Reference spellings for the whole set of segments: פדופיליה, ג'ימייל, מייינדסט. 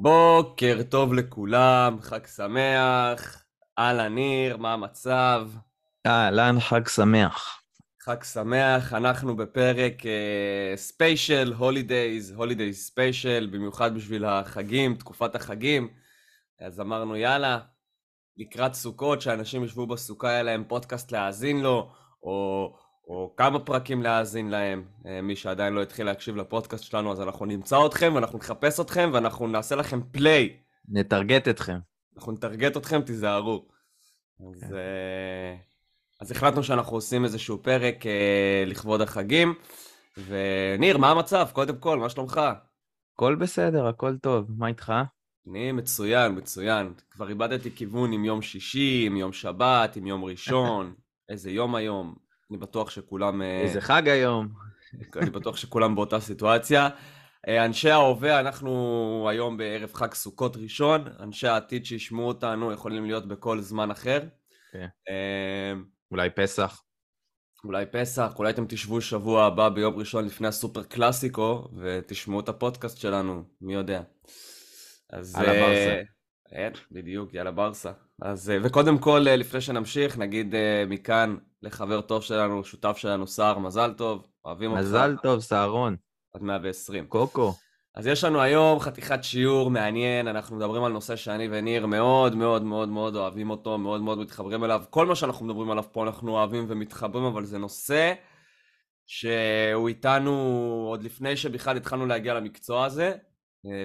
בוקר טוב לכולם, חג שמח. אהלן ניר, מה המצב? אהלן, חג שמח. חג שמח, אנחנו בפרק ספיישל, הולידייז ספיישל, במיוחד בשביל החגים, תקופת החגים. אז אמרנו יאללה, לקראת סוכות, שאנשים ישבו בסוכה, היה להם פודקאסט להאזין לו, או כמה פרקים להאזין להם. מי שעדיין לא התחיל להקשיב לפודקאסט שלנו, אז אנחנו נמצא אתכם, ואנחנו נחפש אתכם, ואנחנו נעשה לכם פליי. נטרגט אתכם. אנחנו נטרגט אתכם, תיזהרו. אז החלטנו שאנחנו עושים איזשהו פרק לכבוד החגים. וניר, מה המצב? קודם כל, מה שלומך? הכל בסדר, הכל טוב. מה איתך? אני מצוין. כבר איבדתי כיוון עם יום שישי, עם יום שבת, עם יום ראשון. איזה יום היום. אני בטוח שכולם... איזה חג היום. אני בטוח שכולם באותה סיטואציה. אנשי ההווה, אנחנו היום בערב חג סוכות ראשון. אנשי העתיד שישמעו אותנו יכולים להיות בכל זמן אחר. אולי פסח. אולי אתם תשבו שבוע הבא ביום ראשון לפני הסופר קלאסיקו, ותשמעו את הפודקאסט שלנו, מי יודע. אז... על הברסה. בדיוק, יאללה ברסה. אז, וקודם כל, לפני שנמשיך, נגיד מכאן לחבר טוב שלנו, שותף שלנו, סער, מזל טוב, אוהבים אותך. מזל טוב, סערון. עד 120. קוקו. אז יש לנו היום חתיכת שיעור מעניין, אנחנו מדברים על נושא שאני וניר מאוד מאוד מאוד מאוד אוהבים אותו, מאוד מאוד מתחברים אליו. כל מה שאנחנו מדברים עליו פה אנחנו אוהבים ומתחברים, אבל זה נושא שהוא איתנו עוד לפני שבכלל התחלנו להגיע למקצוע הזה,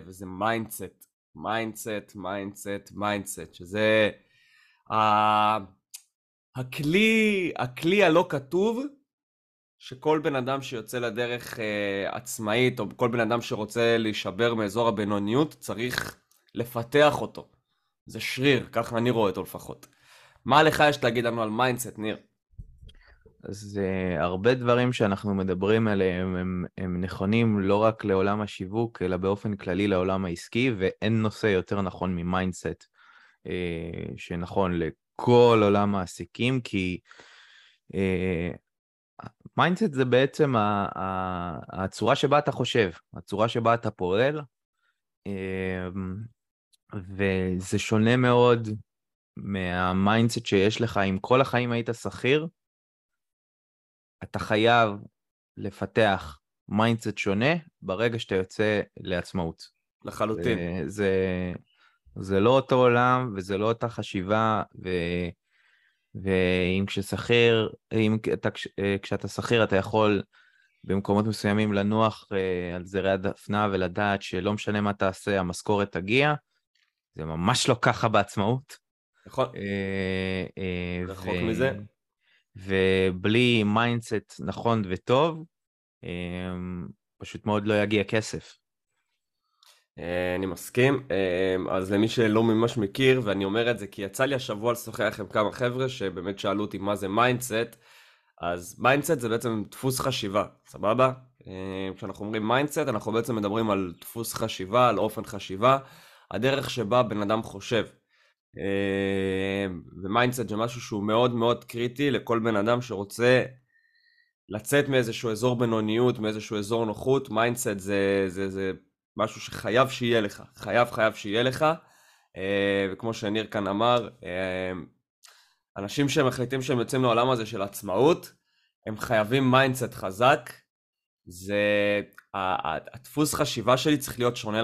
וזה מיינדסט. מיינדסט, שזה הכלי הלא כתוב שכל בן אדם שיוצא לדרך עצמאית, או כל בן אדם שרוצה להישבר מאזור הבינוניות, צריך לפתח אותו. זה שריר, ככה אני רואה אותו לפחות. מה לך יש להגיד לנו על מיינדסט, ניר? אז הרבה דברים שאנחנו מדברים עליהם הם נכונים לא רק לעולם השיווק, אלא באופן כללי לעולם העסקי, ואין נושא יותר נכון ממיינדסט, שנכון לכל עולם העסקים, כי מיינדסט זה בעצם הצורה שבה אתה חושב, הצורה שבה אתה פועל, וזה שונה מאוד מהמיינדסט שיש לך. אם כל החיים היית שכיר, אתה חייב לפתח מיינדסט שונה ברגע שאתה יוצא לעצמאות. לחלוטין. זה לא אותו עולם, וזה לא אותה חשיבה, ואם כשאתה שכיר, אתה יכול במקומות מסוימים לנוח על זרי הדפנה, ולדעת שלא משנה מה תעשה, המשכורת תגיע. זה ממש לא ככה בעצמאות. נכון. רחוק מזה. ובלי מיינדסט נכון וטוב, פשוט מאוד לא יגיע כסף. אני מסכים. אז למי שלא ממש מכיר, ואני אומר את זה כי יצא לי השבוע לשוחח עם כמה חבר'ה שבאמת שאלו אותי מה זה מיינדסט, אז מיינדסט זה בעצם דפוס חשיבה, סבבה? כשאנחנו אומרים מיינדסט, אנחנו בעצם מדברים על דפוס חשיבה, על אופן חשיבה, הדרך שבה בן אדם חושב. ומיינדסט זה משהו שהוא מאוד מאוד קריטי לכל בן אדם שרוצה לצאת מאיזשהו אזור בינוניות, מאיזשהו אזור נוחות. מיינדסט זה משהו שחייב שיהיה לך, חייב שיהיה לך. וכמו שניר כאן אמר, אנשים שמחליטים שהם יוצאים לעולם הזה של עצמאות, הם חייבים מיינדסט חזק. זה הדפוס חשיבה שלי צריך להיות שונה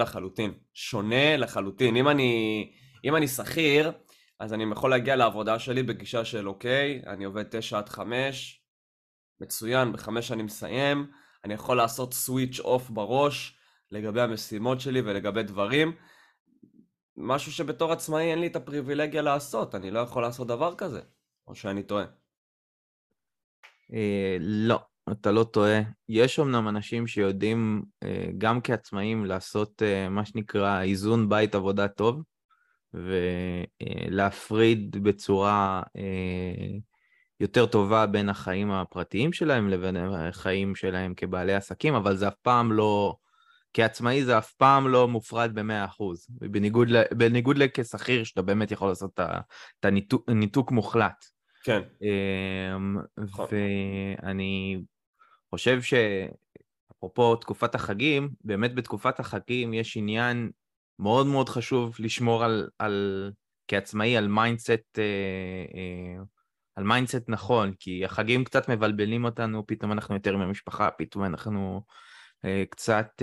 לחלוטין. אם אני שכיר, אז אני יכול להגיע לעבודה שלי בגישה של אוקיי, אני עובד 9-5, מצוין, ב-5 אני מסיים, אני יכול לעשות סוויץ' אוף בראש לגבי המשימות שלי ולגבי דברים, משהו שבתור עצמאי אין לי את הפריבילגיה לעשות, אני לא יכול לעשות דבר כזה, או שאני טועה. לא, אתה לא טועה. יש אומנם אנשים שיודעים גם כעצמאים לעשות מה שנקרא איזון בית עבודה טוב, ולהפריד בצורה יותר טובה בין החיים הפרטיים שלהם לבין החיים שלהם כבעלי עסקים, אבל זה אף פעם לא, כעצמאי זה אף פעם לא מופרד ב-100%, בניגוד לכסחיר שאתה באמת יכול לעשות את הניתוק מוחלט. כן. ואני חושב שאפרופו תקופת החגים, באמת בתקופת החגים יש עניין מאוד מאוד חשוב לשמור על כעצמאי, על מיינדסט, על מיינדסט נכון, כי החגים קצת מבלבלים אותנו, פתאום אנחנו יותר מהמשפחה, פתאום אנחנו קצת,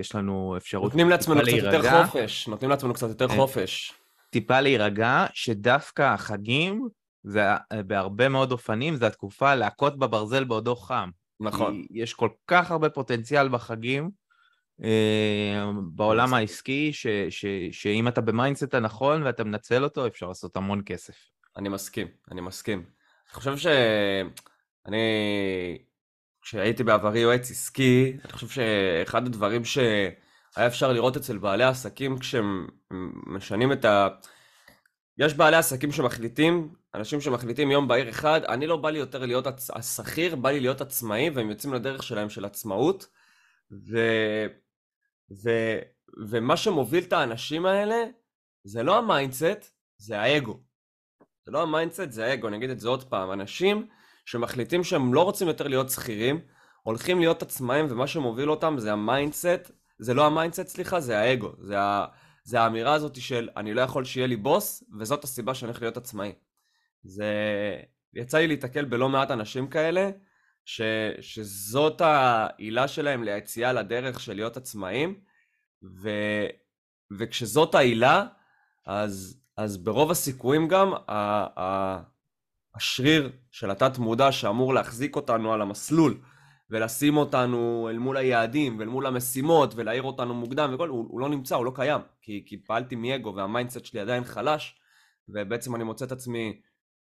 יש לנו אפשרות... נותנים לעצמנו קצת יותר חופש, נותנים לעצמנו קצת יותר חופש. טיפה להירגע, שדווקא החגים, זה בהרבה מאוד אופנים, זה התקופה להכות בברזל בעודו חם. נכון. יש כל כך הרבה פוטנציאל בחגים, בעולם העסקי, שאם אתה במיינדסט הנכון ואתה מנצל אותו, אפשר לעשות המון כסף. אני מסכים, אני מסכים. אני חושב שאני, כשהייתי בעברי יועץ עסקי, אני חושב שאחד הדברים שהיה אפשר לראות אצל בעלי העסקים, כשהם משנים את ה... יש בעלי עסקים שמחליטים, אנשים שמחליטים יום בהיר אחד, אני לא בא לי יותר להיות השכיר, בא לי להיות עצמאי, והם יוצאים לדרך שלהם של עצמאות, ומה שמוביל את האנשים האלה, זה לא המיינדסט, זה האגו. זה לא המיינדסט, זה האגו, אני אגיד את זה עוד פעם. אנשים שמחליטים שהם לא רוצים יותר להיות שכירים, הולכים להיות עצמאים, ומה שמוביל אותם זה המיינדסט, זה לא המיינדסט, סליחה, זה האגו. זה האמירה הזאת של אני לא יכול שיהיה לי בוס, וזאת הסיבה שאני הולך להיות עצמאי. זה... יצא לי להתקל בלא מעט אנשים כאלה, שזאת העילה שלהם ליציאה לדרך של להיות עצמאים, וכשזאת העילה, אז ברוב הסיכויים גם, השריר של התת מודע שאמור להחזיק אותנו על המסלול, ולשים אותנו אל מול היעדים, ואל מול המשימות, ולהעיר אותנו מוקדם וכל, הוא לא נמצא, הוא לא קיים, כי פעלתי מאגו, והמיינדסט שלי עדיין חלש, ובעצם אני מוצא את עצמי,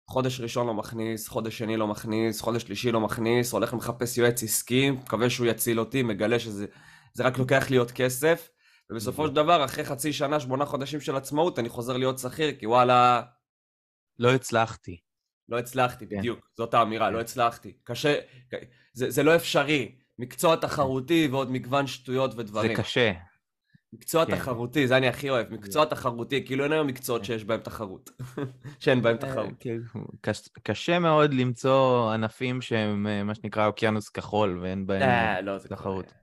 חודש ראשון לא מכניס, חודש שני לא מכניס, חודש שלישי לא מכניס, הולך מחפש יועץ עסקי, מקווה שהוא יציל אותי, מגלה שזה רק לוקח להיות כסף, ובסופו של דבר, אחרי חצי שנה, 8 חודשים של עצמאות, אני חוזר להיות שכיר, כי וואלה... לא הצלחתי. לא הצלחתי, בדיוק. זאת האמירה, לא הצלחתי. קשה, זה לא אפשרי. מקצוע תחרותי ועוד מגוון שטויות ודברים. זה קשה. מקצוע תחרותי, זה אני הכי אוהב. מקצוע תחרותי, כאילו אין היום מקצועות שיש בהם תחרות. שאין בהם תחרות. קשה מאוד למצוא ענפים שהם, מה שנקרא, אוקיינוס כחול, ואין בהם תחרות.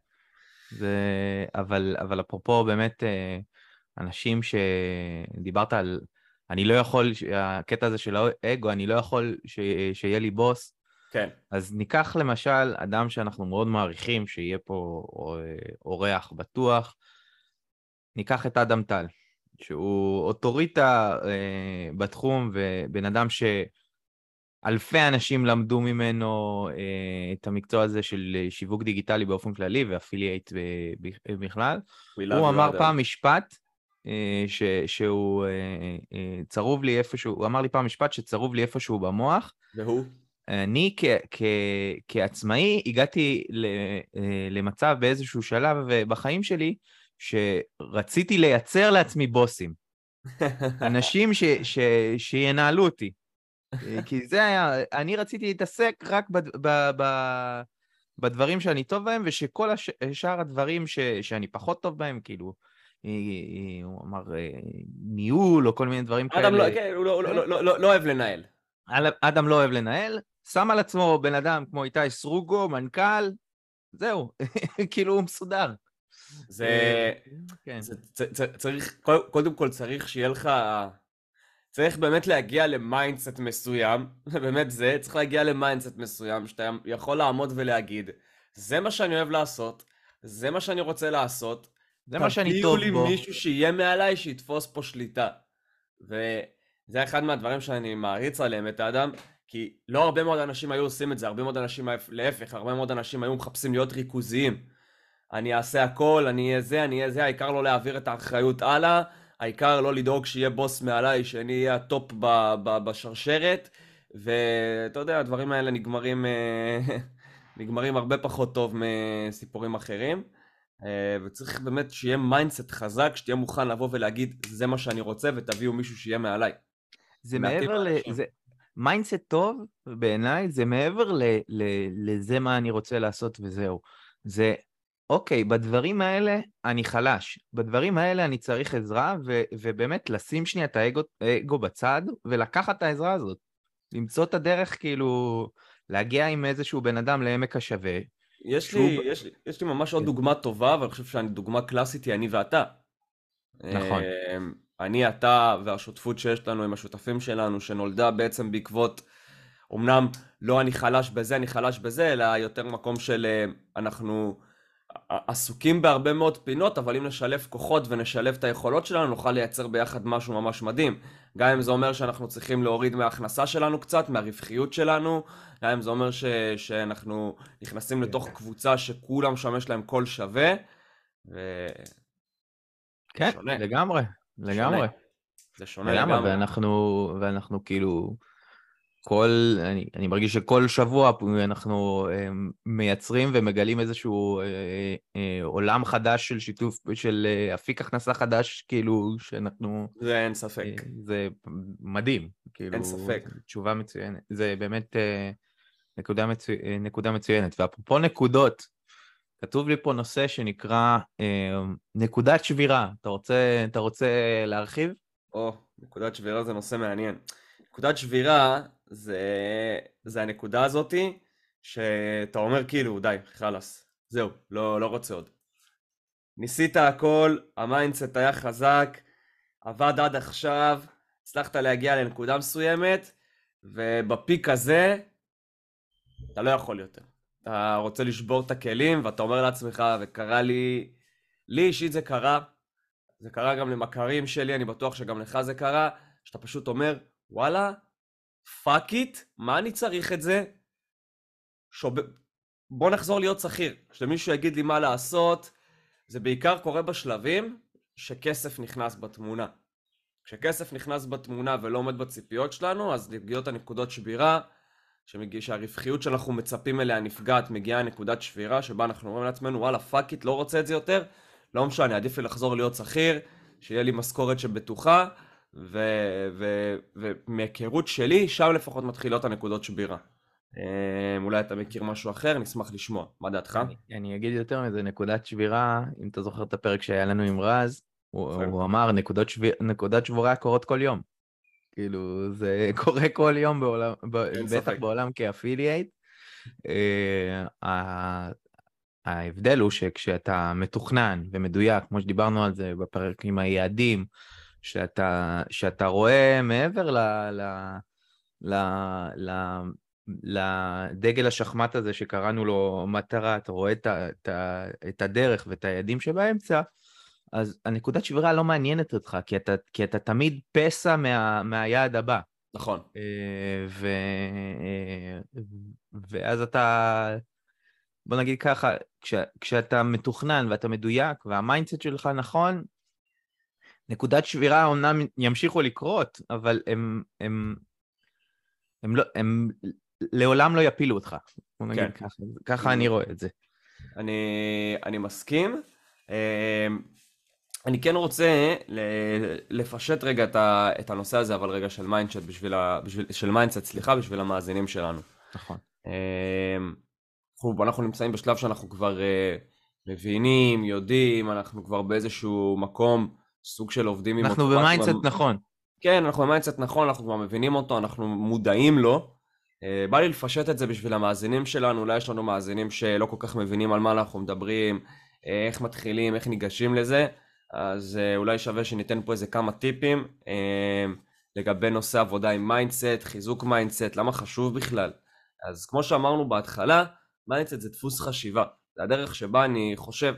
אבל אפרופו, באמת, אנשים שדיברת על... אני לא יכול, הקטע הזה של האגו, אני לא יכול שיהיה לי בוס. כן. אז ניקח למשל אדם שאנחנו מאוד מעריכים, שיהיה פה אורח בטוח, ניקח את אדם טל, שהוא אוטוריטה בתחום, ובן אדם שאלפי אנשים למדו ממנו את המקצוע הזה של שיווק דיגיטלי באופן כללי, ואפילייט בכלל. הוא אמר פעם משפט, שהוא צרוב לי איפשהו, הוא אמר לי פעם משפט שצרוב לי איפשהו במוח. והוא? אני כעצמאי הגעתי למצב באיזשהו שלב בחיים שלי, שרציתי לייצר לעצמי בוסים. אנשים שינהלו אותי. כי זה היה, אני רציתי להתעסק רק בדברים שאני טוב בהם, ושכל השאר הדברים שאני פחות טוב בהם, כאילו, הוא אמר ניהול או כל מיני דברים כאלה. הוא לא אוהב לנהל. אדם לא אוהב לנהל, שם על עצמו בן אדם כמו איתי סרוגו, מנכ"ל, זהו, כאילו הוא מסודר. זה צריך, קודם כל צריך שיהיה לך, צריך באמת להגיע למיינדסט מסוים, באמת זה, צריך להגיע למיינדסט מסוים, שאתה יכול לעמוד ולהגיד, זה מה שאני אוהב לעשות, זה מה שאני רוצה לעשות, זה מה שאני טוב בו. תביאו לי מישהו שיהיה מעליי שיתפוס פה שליטה. וזה אחד מהדברים שאני מעריץ עליהם את האדם, כי לא הרבה מאוד אנשים היו עושים את זה, הרבה מאוד אנשים, להפך, הרבה מאוד אנשים היו מחפשים להיות ריכוזיים. אני אעשה הכל, אני אהיה זה, העיקר לא להעביר את האחריות הלאה, העיקר לא לדאוג שיהיה בוס מעליי, שאני אהיה הטופ בשרשרת, ואתה יודע, הדברים האלה נגמרים הרבה פחות טוב מסיפורים אחרים. וצריך באמת שיהיה מיינדסט חזק, שתהיה מוכן לבוא ולהגיד, זה מה שאני רוצה, ותביאו מישהו שיהיה מעליי. זה מעבר ל... מיינדסט טוב, בעיניי, זה מעבר לזה מה אני רוצה לעשות וזהו. זה, אוקיי, בדברים האלה אני חלש, בדברים האלה אני צריך עזרה, ובאמת לשים שנייה את האגו בצד, ולקחת את העזרה הזאת. למצוא את הדרך, כאילו, להגיע עם איזשהו בן אדם לעמק השווה, יש לי ממש עוד דוגמה טובה, אבל אני חושב שאני דוגמה קלאסית, אני ואתה. נכון. אני, אתה והשותפות שיש לנו עם השותפים שלנו, שנולדה בעצם בעקבות, אמנם לא אני חלש בזה, אני חלש בזה, אלא יותר מקום של אנחנו עסוקים בהרבה מאוד פינות, אבל אם נשלב כוחות ונשלב את היכולות שלנו, נוכל לייצר ביחד משהו ממש מדהים. גם אם זה אומר שאנחנו צריכים להוריד מההכנסה שלנו קצת, מהרווחיות שלנו, גם אם זה אומר שאנחנו נכנסים לתוך קבוצה שכולם שומש להם כל שווה, כן, שונה. לגמרי, לגמרי. זה שונה לגמרי. ואנחנו כאילו, אני מרגיש שכל שבוע אנחנו מייצרים ומגלים איזשהו עולם חדש של שיתוף, של אפיק הכנסה חדש, כאילו שאנחנו... זה אין ספק. זה מדהים. כאילו, אין ספק. תשובה מצוינת. זה באמת נקודה מצוינת. ואפרופו נקודות, כתוב לי פה נושא שנקרא נקודת שבירה. אתה רוצה להרחיב? נקודת שבירה זה נושא מעניין. נקודת שבירה זה הנקודה הזאת שאתה אומר כאילו, די, חלס, זהו, לא רוצה עוד. ניסית הכל, המיינדסט היה חזק, עבד עד עכשיו, הצלחת להגיע לנקודה מסוימת, ובפיק הזה אתה לא יכול יותר. אתה רוצה לשבור את הכלים, ואתה אומר לעצמך, וקרה לי אישית זה קרה גם למכרים שלי, אני בטוח שגם לך זה קרה, שאתה פשוט אומר, וואלה, fuck it, מה אני צריך את זה? בוא נחזור להיות שכיר, שמישהו יגיד לי מה לעשות. זה בעיקר קורה בשלבים שכסף נכנס בתמונה. כשכסף נכנס בתמונה ולא עומד בציפיות שלנו, אז נפגעות הנקודות שבירה, שהרווחיות שאנחנו מצפים אליה נפגעת, מגיעה נקודת שבירה שבה אנחנו אומרים לעצמנו, וואלה, fuck it, לא רוצה את זה יותר, לא משנה, עדיף לי לחזור להיות שכיר, שיהיה לי משכורת שבטוחה, ומהיכרות שלי, שם לפחות מתחילות הנקודות שבירה. אולי אתה מכיר משהו אחר, נשמח לשמוע. מה דעתך? אני אגיד יותר מזה, נקודת שבירה, אם אתה זוכר את הפרק שהיה לנו עם רז, הוא אמר, נקודת שבירה קורות כל יום. כאילו, זה קורה כל יום בעולם, בטח בעולם כאפילייט. ההבדל הוא שכשאתה מתוכנן ומדויק, כמו שדיברנו על זה בפרק עם היעדים, שאתה רואה מעבר לדגל השחמט הזה שקראנו לו מטרה, אתה רואה את הדרך ואת היעדים שבאמצע, אז הנקודת שבירה לא מעניינת אותך, כי אתה תמיד פסע מהיעד הבא. נכון. ואז אתה, בוא נגיד ככה, כשאתה מתוכנן ואתה מדויק, והמיינדסט שלך נכון, נקודת שבירה אומנם ימשיכו לקרות, אבל הם לעולם לא יפילו אותך. בוא נגיד ככה אני רואה את זה. אני מסכים. אני כן רוצה לפשט רגע את הנושא הזה, אבל רגע של מיינדסט, בשביל המאזינים שלנו. נכון. אנחנו נמצאים בשלב שאנחנו כבר מבינים, יודעים, אנחנו כבר באיזשהו מקום, סוג של עובדים עם... אנחנו במיינדסט נכון. כן, אנחנו במיינדסט נכון, אנחנו כבר מבינים אותו, אנחנו מודעים לו. בא לי לפשט את זה בשביל המאזינים שלנו, אולי יש לנו מאזינים שלא כל כך מבינים על מה אנחנו מדברים, איך מתחילים, איך ניגשים לזה, אז אולי שווה שניתן פה איזה כמה טיפים לגבי נושא עבודה עם מיינדסט, חיזוק מיינדסט, למה חשוב בכלל. אז כמו שאמרנו בהתחלה, מיינדסט זה דפוס חשיבה, זה הדרך שבה אני חושב,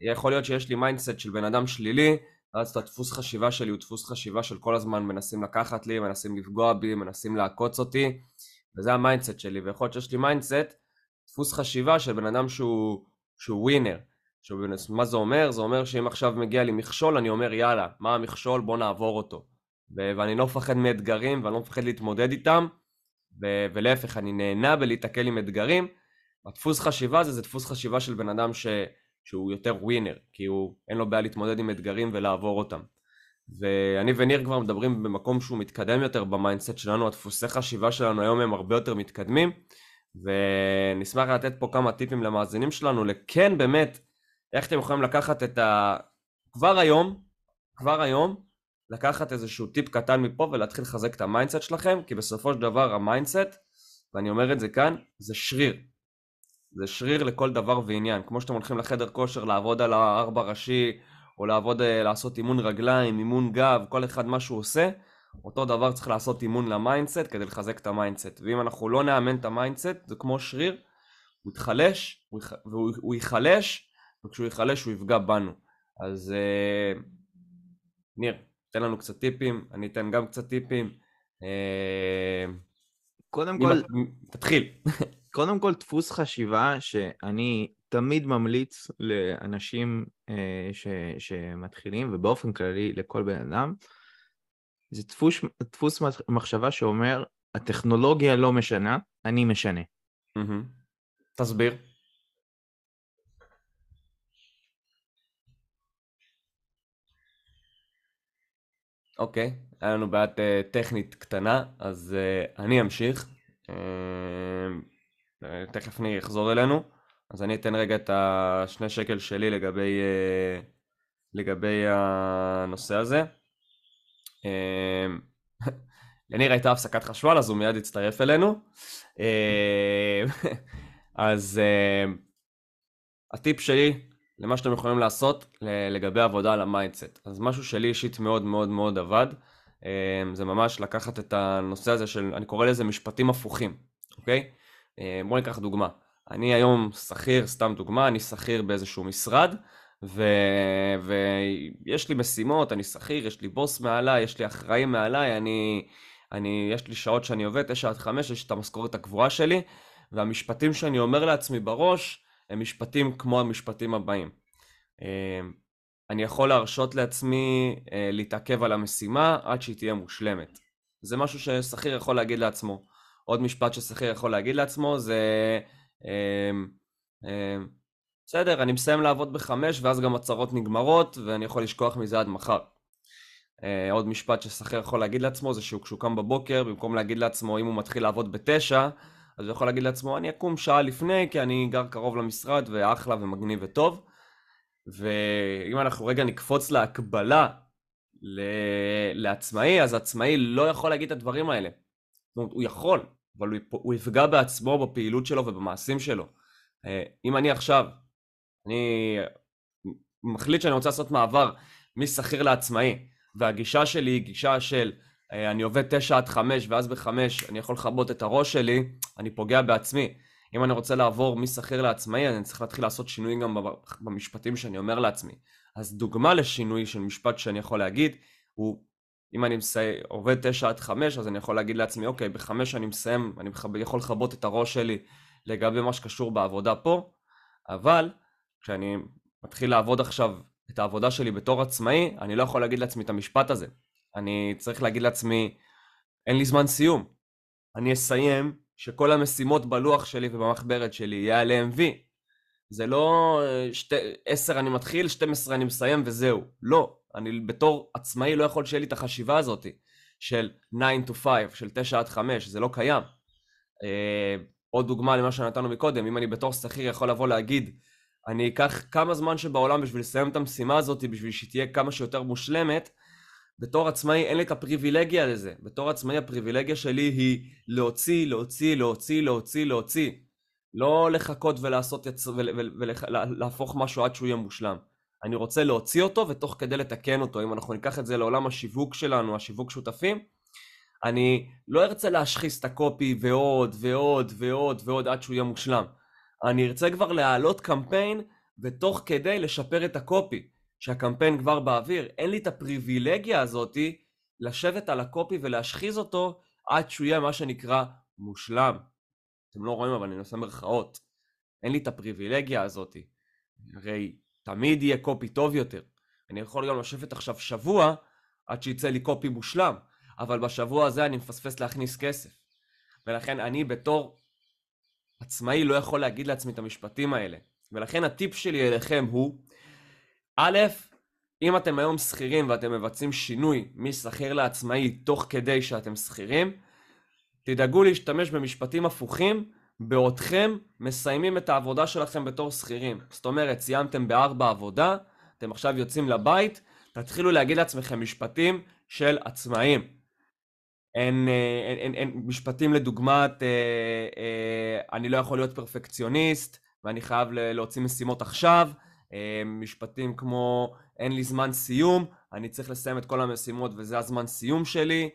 יכול להיות שיש לי מיינדסט של בן אדם שלילי, אז את הדפוס חשיבה שלי הוא דפוס חשיבה של כל הזמן מנסים לקחת לי, מנסים לפגוע בי, מנסים לעקוץ אותי, וזה המיינדסט שלי. ויכול להיות שיש לי מיינדסט, דפוס חשיבה של בן אדם שהוא ווינר. מה זה אומר? זה אומר שאם עכשיו מגיע לי מכשול, אני אומר יאללה, מה המכשול? בוא נעבור אותו. ואני לא מפחד מאתגרים, ואני לא מפחד להתמודד איתם, ולהפך, אני נהנה בלהתקל עם אתגרים. הדפוס חשיבה הזה, זה דפוס חשיבה של בן אדם שהוא יותר ווינר, כי אין לו בעיה להתמודד עם אתגרים ולעבור אותם. ואני וניר כבר מדברים במקום שהוא מתקדם יותר במיינדסט שלנו, הדפוסי חשיבה שלנו היום הם הרבה יותר מתקדמים, ונשמח לתת פה כמה טיפים למאזינים שלנו, לכן באמת, איך אתם יכולים לקחת את כבר היום, לקחת איזשהו טיפ קטן מפה ולהתחיל לחזק את המיינדסט שלכם, כי בסופו של דבר המיינדסט, ואני אומר את זה כאן, זה שריר. זה שריר לכל דבר ועניין, כמו שאתם הולכים לחדר כושר לעבוד על הארבע ראשי, או לעשות אימון רגליים, אימון גב, כל אחד מה שהוא עושה, אותו דבר צריך לעשות אימון למיינדסט כדי לחזק את המיינדסט. ואם אנחנו לא נאמן את המיינדסט, זה כמו שריר, הוא יתחלש, והוא יחלש, וכשהוא יחלש הוא יפגע בנו. אז ניר, תן לנו קצת טיפים, אני אתן גם קצת טיפים. קודם כל, תתחיל. קודם כל, דפוס חשיבה שאני תמיד ממליץ לאנשים שמתחילים, ובאופן כללי לכל בן אדם, זה דפוס מחשבה שאומר, הטכנולוגיה לא משנה, אני משנה. תסביר. אוקיי, היה לנו בעיית טכנית קטנה, אז אני אמשיך. תכף אני אחזור אלינו, אז אני אתן רגע את השני שקל שלי לגבי הנושא הזה. לניר הייתה הפסקת חשמל, אז הוא מיד הצטרף אלינו. אז הטיפ שלי למה שאתם יכולים לעשות לגבי עבודה על המיינדסט. אז משהו שלי אישית מאוד מאוד מאוד עבד, זה ממש לקחת את הנושא הזה של, אני קורא לזה משפטים הפוכים, אוקיי? בואו ניקח דוגמה. אני היום שכיר, סתם דוגמה, אני שכיר באיזשהו משרד, ויש לי משימות, אני שכיר, יש לי בוס מעליי, יש לי אחראים מעליי, יש לי שעות שאני עובד, 9-5, יש את המשכורת הקבועה שלי, והמשפטים שאני אומר לעצמי בראש, הם משפטים כמו המשפטים הבאים. אני יכול להרשות לעצמי להתעכב על המשימה עד שהיא תהיה מושלמת. זה משהו ששכיר יכול להגיד לעצמו. עוד משפט ששכיר יכול להגיד לעצמו זה, בסדר, אני מסיים לעבוד ב-5 ואז גם הצרות נגמרות ואני יכול לשכוח מזה עד מחר. עוד משפט ששכיר יכול להגיד לעצמו זה שהוא קם בבוקר, במקום להגיד לעצמו אם הוא מתחיל לעבוד ב-9, אז הוא יכול להגיד לעצמו, אני אקום שעה לפני, כי אני גר קרוב למשרד, ואחלה ומגניב וטוב. ואם אנחנו רגע נקפוץ להקבלה לעצמאי, אז עצמאי לא יכול להגיד את הדברים האלה. זאת אומרת, הוא יכול, אבל הוא יפגע בעצמו, בפעילות שלו ובמעשים שלו. אם אני עכשיו, אני מחליט שאני רוצה לעשות מעבר משכיר לעצמאי, והגישה שלי היא גישה של, אני עובד 9-5 ואז ב-5 אני יכול לחבות את הראש שלי, אני פוגע בעצמי. אם אני רוצה לעבור משכיר לעצמאי, אני צריך להתחיל לעשות שינוי גם במשפטים שאני אומר לעצמי. אז דוגמה לשינוי של משפט שאני יכול להגיד, הוא אם אני עובד 9-5, אז אני יכול להגיד לעצמי, אוקיי, ב-5 אני מסיים, אני יכול לחבות את הראש שלי לגבי מה שקשור בעבודה פה, אבל כשאני מתחיל לעבוד עכשיו את העבודה שלי בתור עצמאי, אני לא יכול להגיד לעצמי את המשפט הזה. אני צריך להגיד לעצמי, אין לי זמן סיום. אני אסיים שכל המשימות בלוח שלי ובמחברת שלי יהיה עליהם וי. זה לא 10 אני מתחיל, 12 אני מסיים וזהו. לא, אני בתור עצמאי לא יכול שיהיה לי את החשיבה הזאת של 9-5, של 9-5, זה לא קיים. עוד דוגמה למה שנתנו מקודם, אם אני בתור שכיר יכול לבוא להגיד, אני אקח כמה זמן שבעולם בשביל לסיים את המשימה הזאת, בשביל שתהיה כמה שיותר מושלמת, בתור עצמאי אין לי את הפריבילגיה לזה. בתור עצמאי הפריבילגיה שלי היא להוציא, להוציא, להוציא, להוציא, להוציא. לא לחכות ולעשות ולהפוך משהו עד שהוא יהיה מושלם. אני רוצה להוציא אותו ותוך כדי לתקן אותו. אם אנחנו ניקח את זה לעולם השיווק שלנו, השיווק שותפים, אני לא ארצה להשחיס את הקופי ועוד ועוד ועוד ועוד עד שהוא יהיה מושלם. אני ארצה כבר להעלות קמפיין ותוך כדי לשפר את הקופי. שהקמפיין כבר באוויר, אין לי את הפריבילגיה הזאת לשבת על הקופי ולהשחיז אותו עד שהוא יהיה מה שנקרא מושלם. אתם לא רואים אבל אני עושה מרכאות. אין לי את הפריבילגיה הזאת. הרי תמיד יהיה קופי טוב יותר. אני יכול גם לשבת עכשיו שבוע עד שיצא לי קופי מושלם, אבל בשבוע הזה אני מפספס להכניס כסף. ולכן אני בתור עצמאי לא יכול להגיד לעצמי את המשפטים האלה. ולכן הטיפ שלי אליכם הוא, א', אם אתם היום שכירים ואתם מבצעים שינוי משכיר לעצמאי תוך כדי שאתם שכירים, תדאגו להשתמש במשפטים הפוכים בעודכם מסיימים את העבודה שלכם בתור שכירים. זאת אומרת, סיימתם ב-4 עבודה, אתם עכשיו יוצאים לבית, תתחילו להגיד לעצמכם משפטים של עצמאים. אין משפטים לדוגמת, אני לא יכול להיות פרפקציוניסט ואני חייב להוציא משימות עכשיו, משפטים כמו אין לי זמן סיום, אני צריך לסיים את כל המשימות וזה הזמן סיום שלי,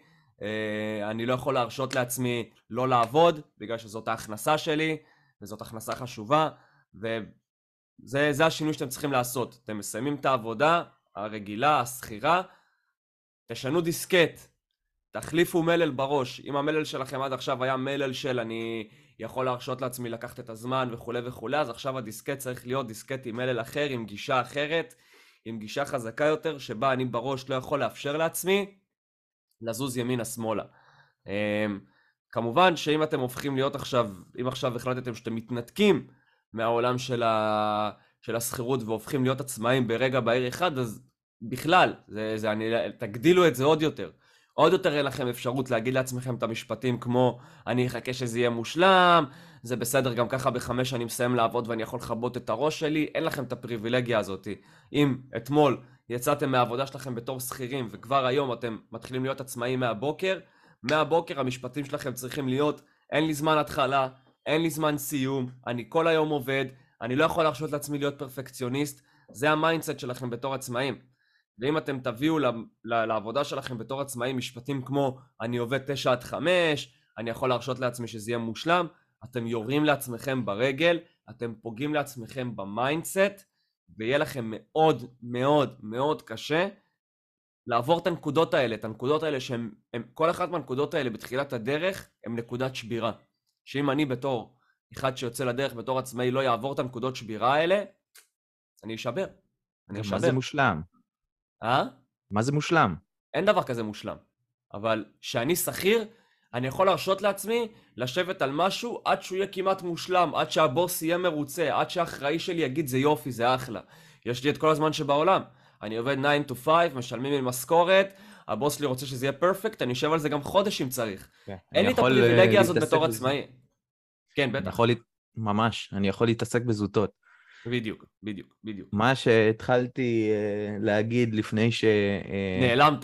אני לא יכול להרשות לעצמי לא לעבוד בגלל שזאת ההכנסה שלי וזאת הכנסה חשובה, וזה השינוי שאתם צריכים לעשות. אתם מסיימים את העבודה הרגילה, הסחירה, תשנו דיסקט, תחליפו מלל בראש. אם המלל שלכם עד עכשיו היה מלל של אני יכול להרשות לעצמי לקחת את הזמן וכולי וכולי, אז עכשיו הדיסקט צריך להיות דיסקט עם מלל אחר, עם גישה אחרת, עם גישה חזקה יותר, שבה אני בראש לא יכול לאפשר לעצמי לזוז ימינה שמאלה. כמובן שאם אתם הופכים להיות עכשיו, אם עכשיו החלטתם שאתם מתנתקים מהעולם של הסחירות והופכים להיות עצמאים ברגע בהיר אחד, אז בכלל, תגדילו את זה עוד יותר. עוד יותר אין לכם אפשרות להגיד לעצמכם את המשפטים כמו אני אחכה שזה יהיה מושלם, זה בסדר גם ככה ב5 אני מסיים לעבוד ואני יכול לחבות את הראש שלי. אין לכם את הפריבילגיה הזאת. אם אתמול יצאתם מהעבודה שלכם בתור שכירים וכבר היום אתם מתחילים להיות עצמאים מהבוקר המשפטים שלכם צריכים להיות אין לי זמן התחלה, אין לי זמן סיום, אני כל היום עובד, אני לא יכול להרשות לעצמי להיות פרפקציוניסט. זה המיינדסט שלכם בתור עצמאים. ואם אתם תביאו לעבודה שלכם בתור עצמאים משפטים כמו אני עובד 9-5, אני יכול להרשות לעצמי שזה יהיה מושלם, אתם יורים לעצמכם ברגל, אתם פוגעים לעצמכם במיינדסט, ויהיה לכם מאוד מאוד מאוד קשה לעבור את הנקודות האלה, שהם, כל אחת מהנקודות האלה בתחילת הדרך הם נקודת שבירה. שאם אני בתור אחד שיוצא לדרך בתור עצמאי לא יעבור את הנקודות שבירה האלה, אני אשבר. מה זה מושלם? מה זה מושלם? אין דבר כזה מושלם. אבל שאני שכיר, אני יכול להרשות לעצמי לשבת על משהו עד שהוא יהיה כמעט מושלם, עד שהבוס יהיה מרוצה, עד שהאחראי שלי יגיד זה יופי, זה אחלה. יש לי את כל הזמן שבעולם. אני עובד 9 to 5, משלמים לי משכורת, הבוס שלי רוצה שזה יהיה פרפקט, אני יושב על זה גם חודש אם צריך. אין לי את הפריבילגיה הזאת בתור עצמאי. כן, בטח. ממש, אני יכול להתעסק בזוטות. בדיוק, בדיוק, בדיוק. מה שהתחלתי להגיד לפני ש... נעלמת.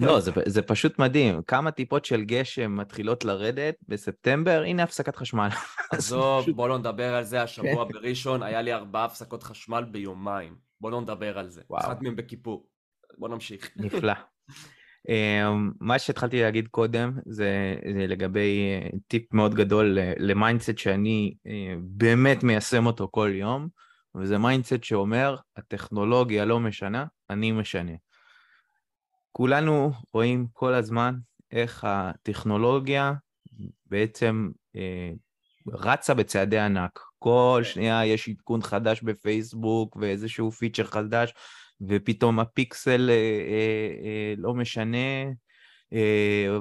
לא, זה פשוט מדהים. כמה טיפות של גשם מתחילות לרדת בספטמבר, הנה הפסקת חשמל. עזוב, בוא לא נדבר על זה. השבוע בראשון היה לי 4 הפסקות חשמל ביומיים. בוא לא נדבר על זה. אחת מהם בכיפור. בוא נמשיך. נפלא. מה שהתחלתי להגיד קודם זה לגבי טיפ מאוד גדול למיינדסט שאני באמת מיישם אותו כל יום, וזה מיינדסט שאומר, הטכנולוגיה לא משנה, אני משנה. כולנו רואים כל הזמן איך הטכנולוגיה בעצם רצה בצעדי ענק. כל שנייה יש עדכון חדש בפייסבוק ואיזשהו פיצ'ר חדש, ופתאום הפיקסל לא משנה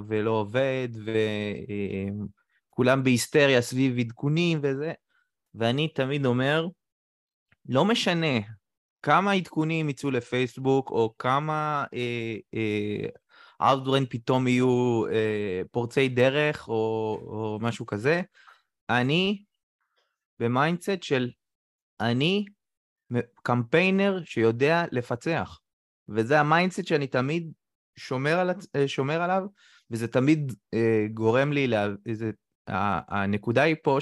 ולא עובד, וכולם בהיסטריה סביב עדכונים וזה. ואני תמיד אומר, לא משנה כמה עדכונים יצאו לפייסבוק, או כמה אאוטברן פתאום יהיו פורצי דרך, או משהו כזה, אני במיינדסט של אני קמפיינר שיודע לפצח. וזה המיינדסט שאני תמיד שומר עליו, וזה תמיד גורם לי, הנקודה היא פה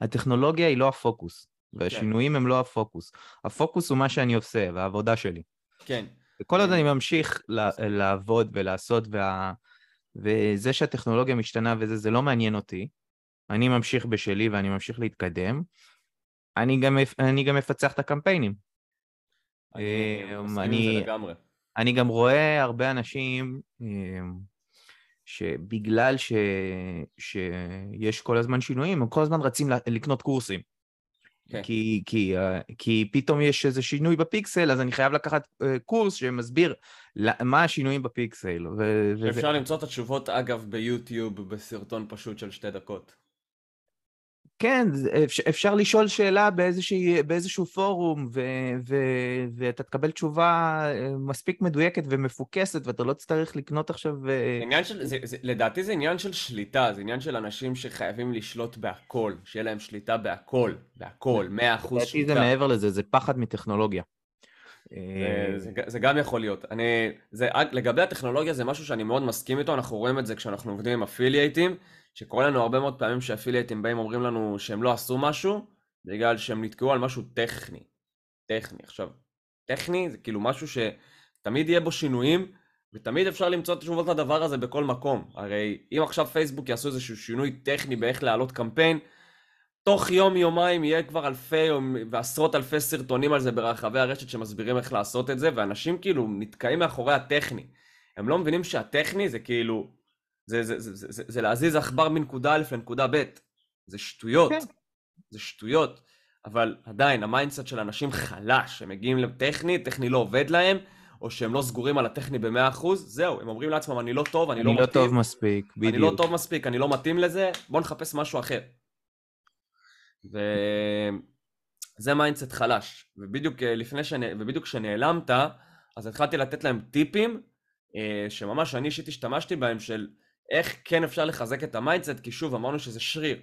שהטכנולוגיה היא לא הפוקוס, והשינויים הם לא הפוקוס. הפוקוס הוא מה שאני עושה, והעבודה שלי. כן. וכל עוד אני ממשיך לעבוד ולעשות, וזה שהטכנולוגיה משתנה וזה לא מעניין אותי, אני ממשיך בשלי ואני ממשיך להתקדם, אני גם מפצח את הקמפיינים. אני גם רואה הרבה אנשים שבגלל שיש כל הזמן שינויים, הם כל הזמן רצים לקנות קורסים. כי פתאום יש איזה שינוי בפיקסל, אז אני חייב לקחת קורס שמסביר מה השינויים בפיקסל. אפשר למצוא את התשובות, אגב, ביוטיוב, בסרטון פשוט של 2 דקות. כן, אפשר לשאול שאלה באיזשהו פורום, ואתה תקבל תשובה מספיק מדויקת ומפוקסת, ואתה לא תצטרך לקנות עכשיו... לדעתי זה עניין של שליטה, זה עניין של אנשים שחייבים לשלוט בהכל, שיהיה להם שליטה בהכל, 100% שליטה. לדעתי זה מעבר לזה, זה פחד מטכנולוגיה. זה גם יכול להיות. לגבי הטכנולוגיה זה משהו שאני מאוד מסכים איתו, אנחנו רואים את זה כשאנחנו עובדים עם אפילייטים, שקורא לנו הרבה מאוד פעמים שאפילייטים באים אומרים לנו שהם לא עשו משהו, בגלל שהם נתקעו על משהו טכני. טכני. עכשיו, טכני זה כאילו משהו שתמיד יהיה בו שינויים, ותמיד אפשר למצוא תשובות לדבר הזה בכל מקום. הרי אם עכשיו פייסבוק יעשו איזשהו שינוי טכני באיך להעלות קמפיין, תוך יום יומיים יהיה כבר אלפי ועשרות אלפי סרטונים על זה ברחבי הרשת שמסבירים איך לעשות את זה, ואנשים כאילו נתקעים מאחורי הטכני. הם לא מבינים שהטכני זה כאילו, זה להזיז עכבר מנקודה א' לנקודה ב'. זה שטויות. זה שטויות. אבל עדיין המיינדסט של אנשים חלש, הם מגיעים לטכני, טכני לא עובד להם, או שהם לא סגורים על הטכני ב-100%, זהו, הם אומרים לעצמם, אני לא טוב, אני לא מתאים. אני לא טוב מספיק, בדיוק. אני לא טוב מספיק, אני לא מתאים לזה, בוא נחפש משהו אחר. וזה מיינדסט חלש. ובדיוק כשנעלמת, אז התחלתי לתת להם טיפים, שממש אני אישית השתמשתי בהם, של איך כן אפשר לחזק את המיינדסט, כי שוב, אמרנו שזה שריר.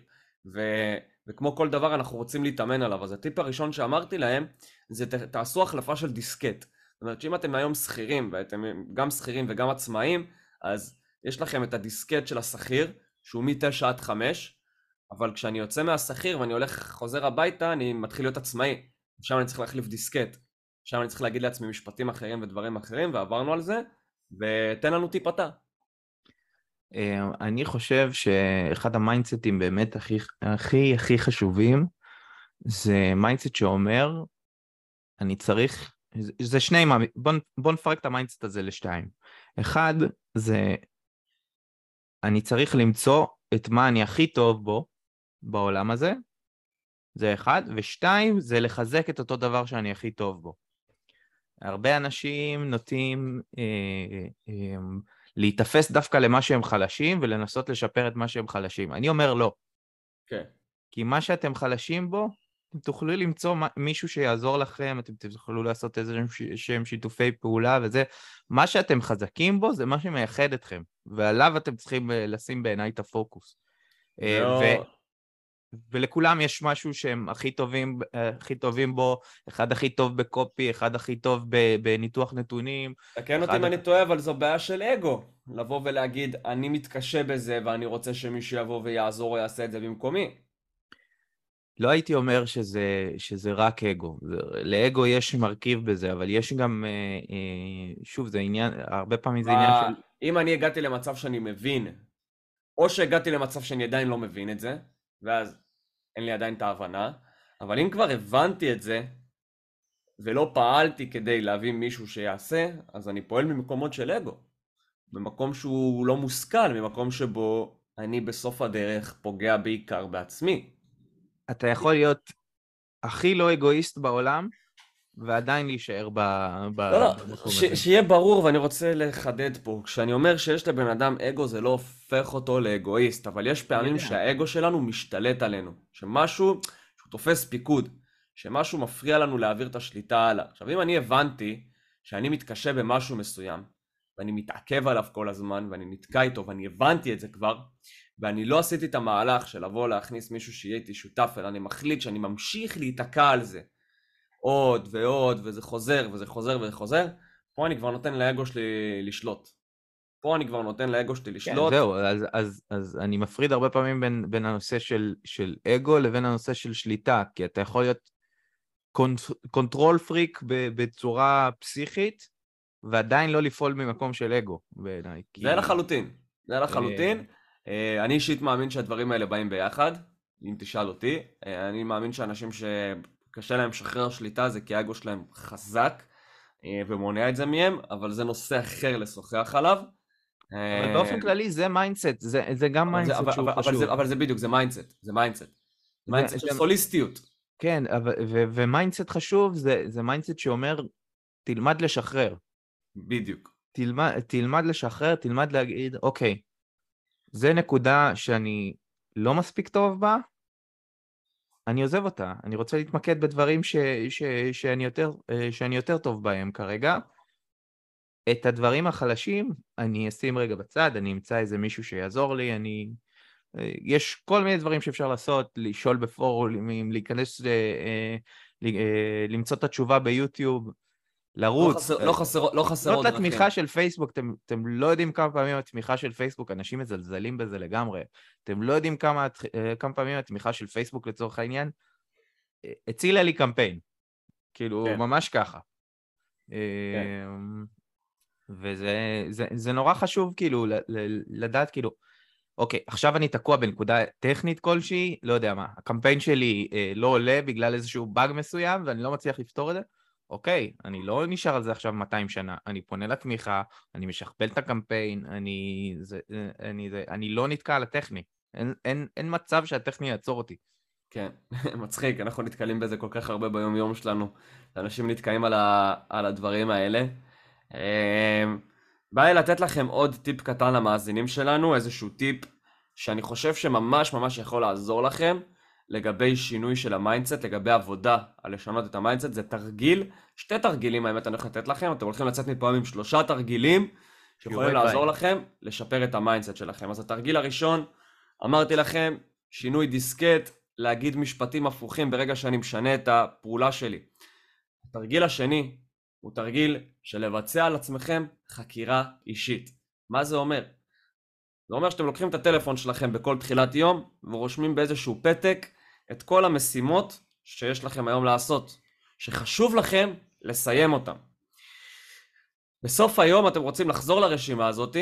וכמו כל דבר אנחנו רוצים להתאמן עליו. אז הטיפ הראשון שאמרתי להם, זה תעשו החלפה של דיסקט. זאת אומרת שאם אתם היום שכירים, ואתם גם שכירים וגם עצמאים, אז יש לכם את הדיסקט של השכיר, שהוא מ-9 עד 5, אבל כשאני יוצא מהשכיר ואני הולך, חוזר הביתה, אני מתחיל להיות עצמאי. שם אני צריך להחליף דיסקט. שם אני צריך להגיד לעצמי משפטים אחרים ודברים אחרים, ועברנו על זה, ותן לנו טיפ אתה. אני חושב שאחד המיינדסטים באמת הכי חשובים, זה מיינדסט שאומר, אני צריך, זה שני, בוא נפרק את המיינדסט הזה לשתיים. אחד, זה אני צריך למצוא את מה אני הכי טוב בו, בעולם הזה, זה אחד, ושתיים, זה לחזק את אותו דבר שאני הכי טוב בו. הרבה אנשים נוטים להתאפס דווקא למה שהם חלשים, ולנסות לשפר את מה שהם חלשים. אני אומר לא. כן. כי מה שאתם חלשים בו, אתם תוכלו למצוא מישהו שיעזור לכם, אתם תוכלו לעשות איזשהם שיתופי פעולה וזה. מה שאתם חזקים בו, זה מה שמייחד אתכם. ועליו אתם צריכים לשים בעיניי את הפוקוס. ולכולם יש משהו שהם הכי טובים בו, אחד הכי טוב בקופי, אחד הכי טוב בניתוח נתונים. תקן אותי אם אני טועה, אבל זו בעיה של אגו. לבוא ולהגיד, אני מתקשה בזה ואני רוצה שמישהו יבוא ויעזור או יעשה את זה במקומי. לא הייתי אומר שזה רק אגו. לאגו יש מרכיב בזה, אבל יש גם, שוב, זה עניין, הרבה פעמים זה עניין של... אם אני הגעתי למצב שאני מבין, או שהגעתי למצב שאני עדיין לא מבין את זה, ואז אין לי עדיין את ההבנה, אבל אם כבר הבנתי את זה, ולא פעלתי כדי להביא מישהו שיעשה, אז אני פועל ממקומות של אגו. במקום שהוא לא מושכל, ממקום שבו אני בסוף הדרך פוגע בעיקר בעצמי. אתה יכול להיות הכי לא אגואיסט בעולם, ועדיין להישאר במקום הזה. שיהיה ברור, ואני רוצה לחדד פה, כשאני אומר שיש לבן אדם אגו, זה לא הופך אותו לאגואיסט, אבל יש פעמים שהאגו שלנו משתלט עלינו, שמשהו שהוא תופס פיקוד, שמשהו מפריע לנו להעביר את השליטה הלאה. עכשיו, אם אני הבנתי שאני מתקשה במשהו מסוים, ואני מתעכב עליו כל הזמן, ואני נתקע איתו, ואני הבנתי את זה כבר, ואני לא עשיתי את המהלך של לבוא להכניס מישהו שיהיה איתי שותף, אלא אני מחליט שאני ממשיך להתעקע על זה. עוד ועוד, וזה חוזר, וזה חוזר, וזה חוזר. פה אני כבר נותן לאגו שלי לשלוט. כן, זהו, אז אני מפריד הרבה פעמים בין הנושא של אגו לבין הנושא של שליטה, כי אתה יכול להיות קונטרול פריק בצורה פסיכית, ועדיין לא לפעול ממקום של אגו בעיניי. זה לחלוטין. אני אישית מאמין שהדברים האלה באים ביחד, אם תשאל אותי. אני מאמין שאנשים קשה להם שחרר שליטה, זה כי האגו שלהם חזק, ומונע את זה מהם, אבל זה נושא אחר לשוחח עליו. אבל באופן כללי זה מיינדסט, זה גם מיינדסט שהוא חשוב. אבל זה בדיוק, זה מיינדסט, זה מיינדסט. מיינדסט של סוליסטיות. כן, ומיינדסט חשוב, זה מיינדסט שאומר, תלמד לשחרר. בדיוק. תלמד לשחרר, תלמד להגיד, אוקיי, זה נקודה שאני לא מספיק טוב בה, אני עוזב אותה, אני רוצה להתמקד בדברים שאני יותר טוב בהם כרגע. את הדברים החלשים אני אשים רגע בצד, אני אמצא איזה מישהו שיעזור לי, יש כל מיני דברים שאפשר לעשות, לשאול בפורומים, להיכנס, למצוא את התשובה ביוטיוב, לרוץ. לא חסרות דרכים. לתמיכה של פייסבוק, אתם לא יודעים כמה פעמים התמיכה של פייסבוק, אנשים מזלזלים בזה לגמרי. אתם לא יודעים כמה פעמים התמיכה של פייסבוק לצורך העניין, הצילה לי קמפיין. כאילו, ממש ככה. וזה נורא חשוב, כאילו, לדעת, כאילו, אוקיי, עכשיו אני תקוע בנקודה טכנית כלשהי, לא יודע מה, הקמפיין שלי לא עולה בגלל איזשהו באג מסוים, ואני לא מצליח לפתור את זה, אוקיי, אני לא נשאר על זה עכשיו 200 שנה, אני פונה לתמיכה, אני משכפל את הקמפיין, אני לא נתקע על הטכני, אין מצב שהטכני יעצור אותי. כן, מצחיק, אנחנו נתקלים בזה כל כך הרבה ביום יום שלנו, אנשים נתקעים על הדברים האלה. בא לי לתת לכם עוד טיפ קטן למאזינים שלנו, איזשהו טיפ שאני חושב שממש ממש יכול לעזור לכם לגבי שינוי של המיינדסט, לגבי עבודה על לשנות את המיינדסט. זה תרגיל, שתי תרגילים האמת אני הולך לתת לכם, אתם הולכים לצאת מפה עם 3 תרגילים שיכולים לעזור לכם לשפר את המיינדסט שלכם. אז התרגיל הראשון, אמרתי לכם, שינוי דיסקט, להגיד משפטים הפוכים ברגע שאני משנה את הפעולה שלי. התרגיל השני הוא תרגיל של לבצע על עצמכם חקירה אישית. מה זה אומר? זה אומר שאתם לוקחים את הטלפון שלכם בכל תחילת יום ורושמים באיזשהו פתק את כל המשימות שיש לכם היום לעשות, שחשוב לכם לסיים אותם. בסוף היום אתם רוצים לחזור לרשימה הזאת,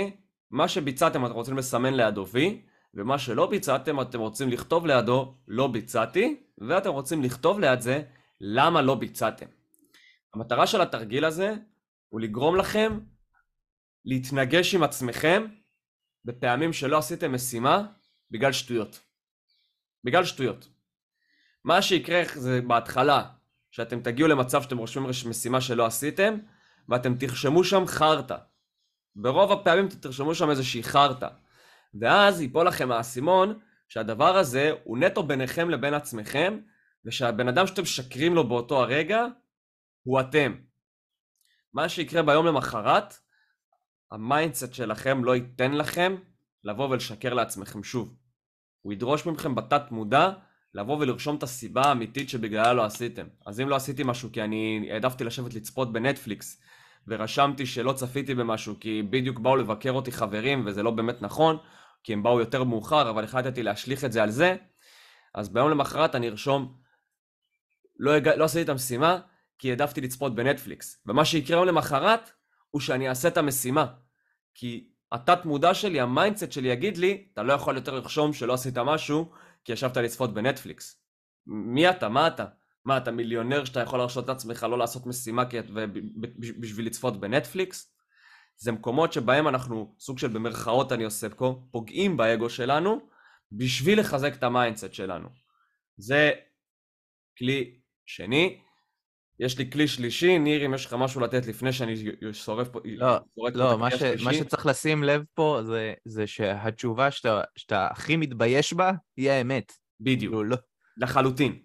מה שביצעתם אתם רוצים לסמן לידו וי, ומה שלא ביצעתם אתם רוצים לכתוב לידו לא ביצעתי, ואתם רוצים לכתוב ליד זה למה לא ביצעתם. המטרה של התרגיל הזה הוא לגרום לכם להתנגש עם עצמכם בפעמים שלא עשיתם משימה בגלל שטויות. בגלל שטויות. מה שיקרה זה בהתחלה, שאתם תגיעו למצב שאתם רושמים משימה שלא עשיתם, ואתם תרשמו שם חרטה. ברוב הפעמים תרשמו שם איזושהי חרטה. ואז ייפול לכם האסימון שהדבר הזה הוא נטו ביניכם לבין עצמכם, ושהבן אדם שאתם שקרים לו באותו הרגע, הוא אתם. מה שיקרה ביום למחרת, המיינדסט שלכם לא ייתן לכם לבוא ולשקר לעצמכם שוב. הוא ידרוש ממכם בתת מודע לבוא ולרשום את הסיבה האמיתית שבגללה לא עשיתם. אז אם לא עשיתי משהו כי אני העדפתי לשבת לצפות בנטפליקס, ורשמתי שלא צפיתי במשהו כי בדיוק באו לבקר אותי חברים וזה לא באמת נכון, כי הם באו יותר מאוחר, אבל החלטתי להשליך את זה על זה, אז ביום למחרת אני ארשום, לא עשיתי את המשימה, כי העדפתי לצפות בנטפליקס. ומה שיקרה יום למחרת הוא שאני אעשה את המשימה. כי התת מודע שלי, המיינדסט שלי יגיד לי, אתה לא יכול יותר לרשום שלא עשית משהו כי ישבת לצפות בנטפליקס. מי אתה? מה אתה? מה אתה מיליונר שאתה יכול לרשות את עצמך לא לעשות משימה בשביל לצפות בנטפליקס? זה מקומות שבהם אנחנו, סוג של במרכאות אני עושה פה, פוגעים באגו שלנו בשביל לחזק את המיינדסט שלנו. זה כלי שני. יש לי כלי שלישי, ניר, אם יש לך משהו לתת לפני שאני שורף פה... לא, מה שצריך לשים לב פה זה שהתשובה שאתה הכי מתבייש בה היא האמת. בדיוק, לחלוטין.